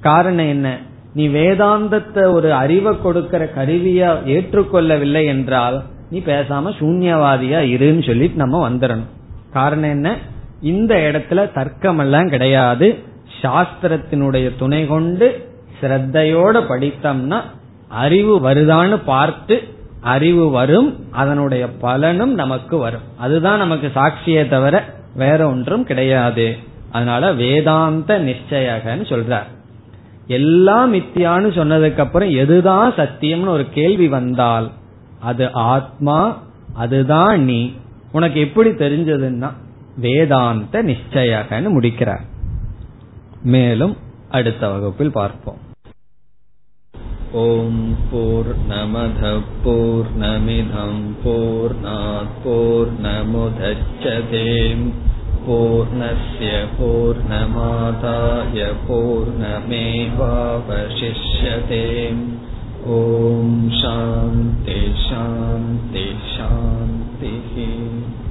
காரணம் என்ன? நீ வேதாந்தத்தை ஒரு அறிவை கொடுக்கிற கருவியா ஏற்றுக்கொள்ளவில்லை என்றால் நீ பேசாம சூன்யவாதியா இருன்னு சொல்லிட்டு நம்ம வந்துடணும். காரணம் என்ன? இந்த இடத்துல தர்க்கம் எல்லாம் கிடையாது. சாஸ்திரத்தினுடைய துணை கொண்டு ஸ்ரத்தையோட படித்தம்னா அறிவு வருதான்னு பார்த்து, அறிவு வரும், அதனுடைய பலனும் நமக்கு வரும். அதுதான் நமக்கு சாட்சியே தவிர வேற ஒன்றும் கிடையாது. அதனால வேதாந்த நிச்சயகன்னு சொல்றார். எல்லாம் மித்தியான்னு சொன்னதுக்கு அப்புறம் எதுதான் சத்தியம்னு ஒரு கேள்வி வந்தால் அது ஆத்மா, அதுதான் நீ. உனக்கு எப்படி தெரிஞ்சதுன்னா வேதாந்த நிச்சயகன்னு முடிக்கிறார். மேலும் அடுத்த வகுப்பில் பார்ப்போம். ஓம் பூர்ணமத பூர்ணமிதம் பூர்ணாத் பூர்ணமுதச்யதே பூர்ணஸ்ய பூர்ணமாதாய பூர்ணமேவாவசிஷ்யதே. ஓம் சாந்தி சாந்தி சாந்தி.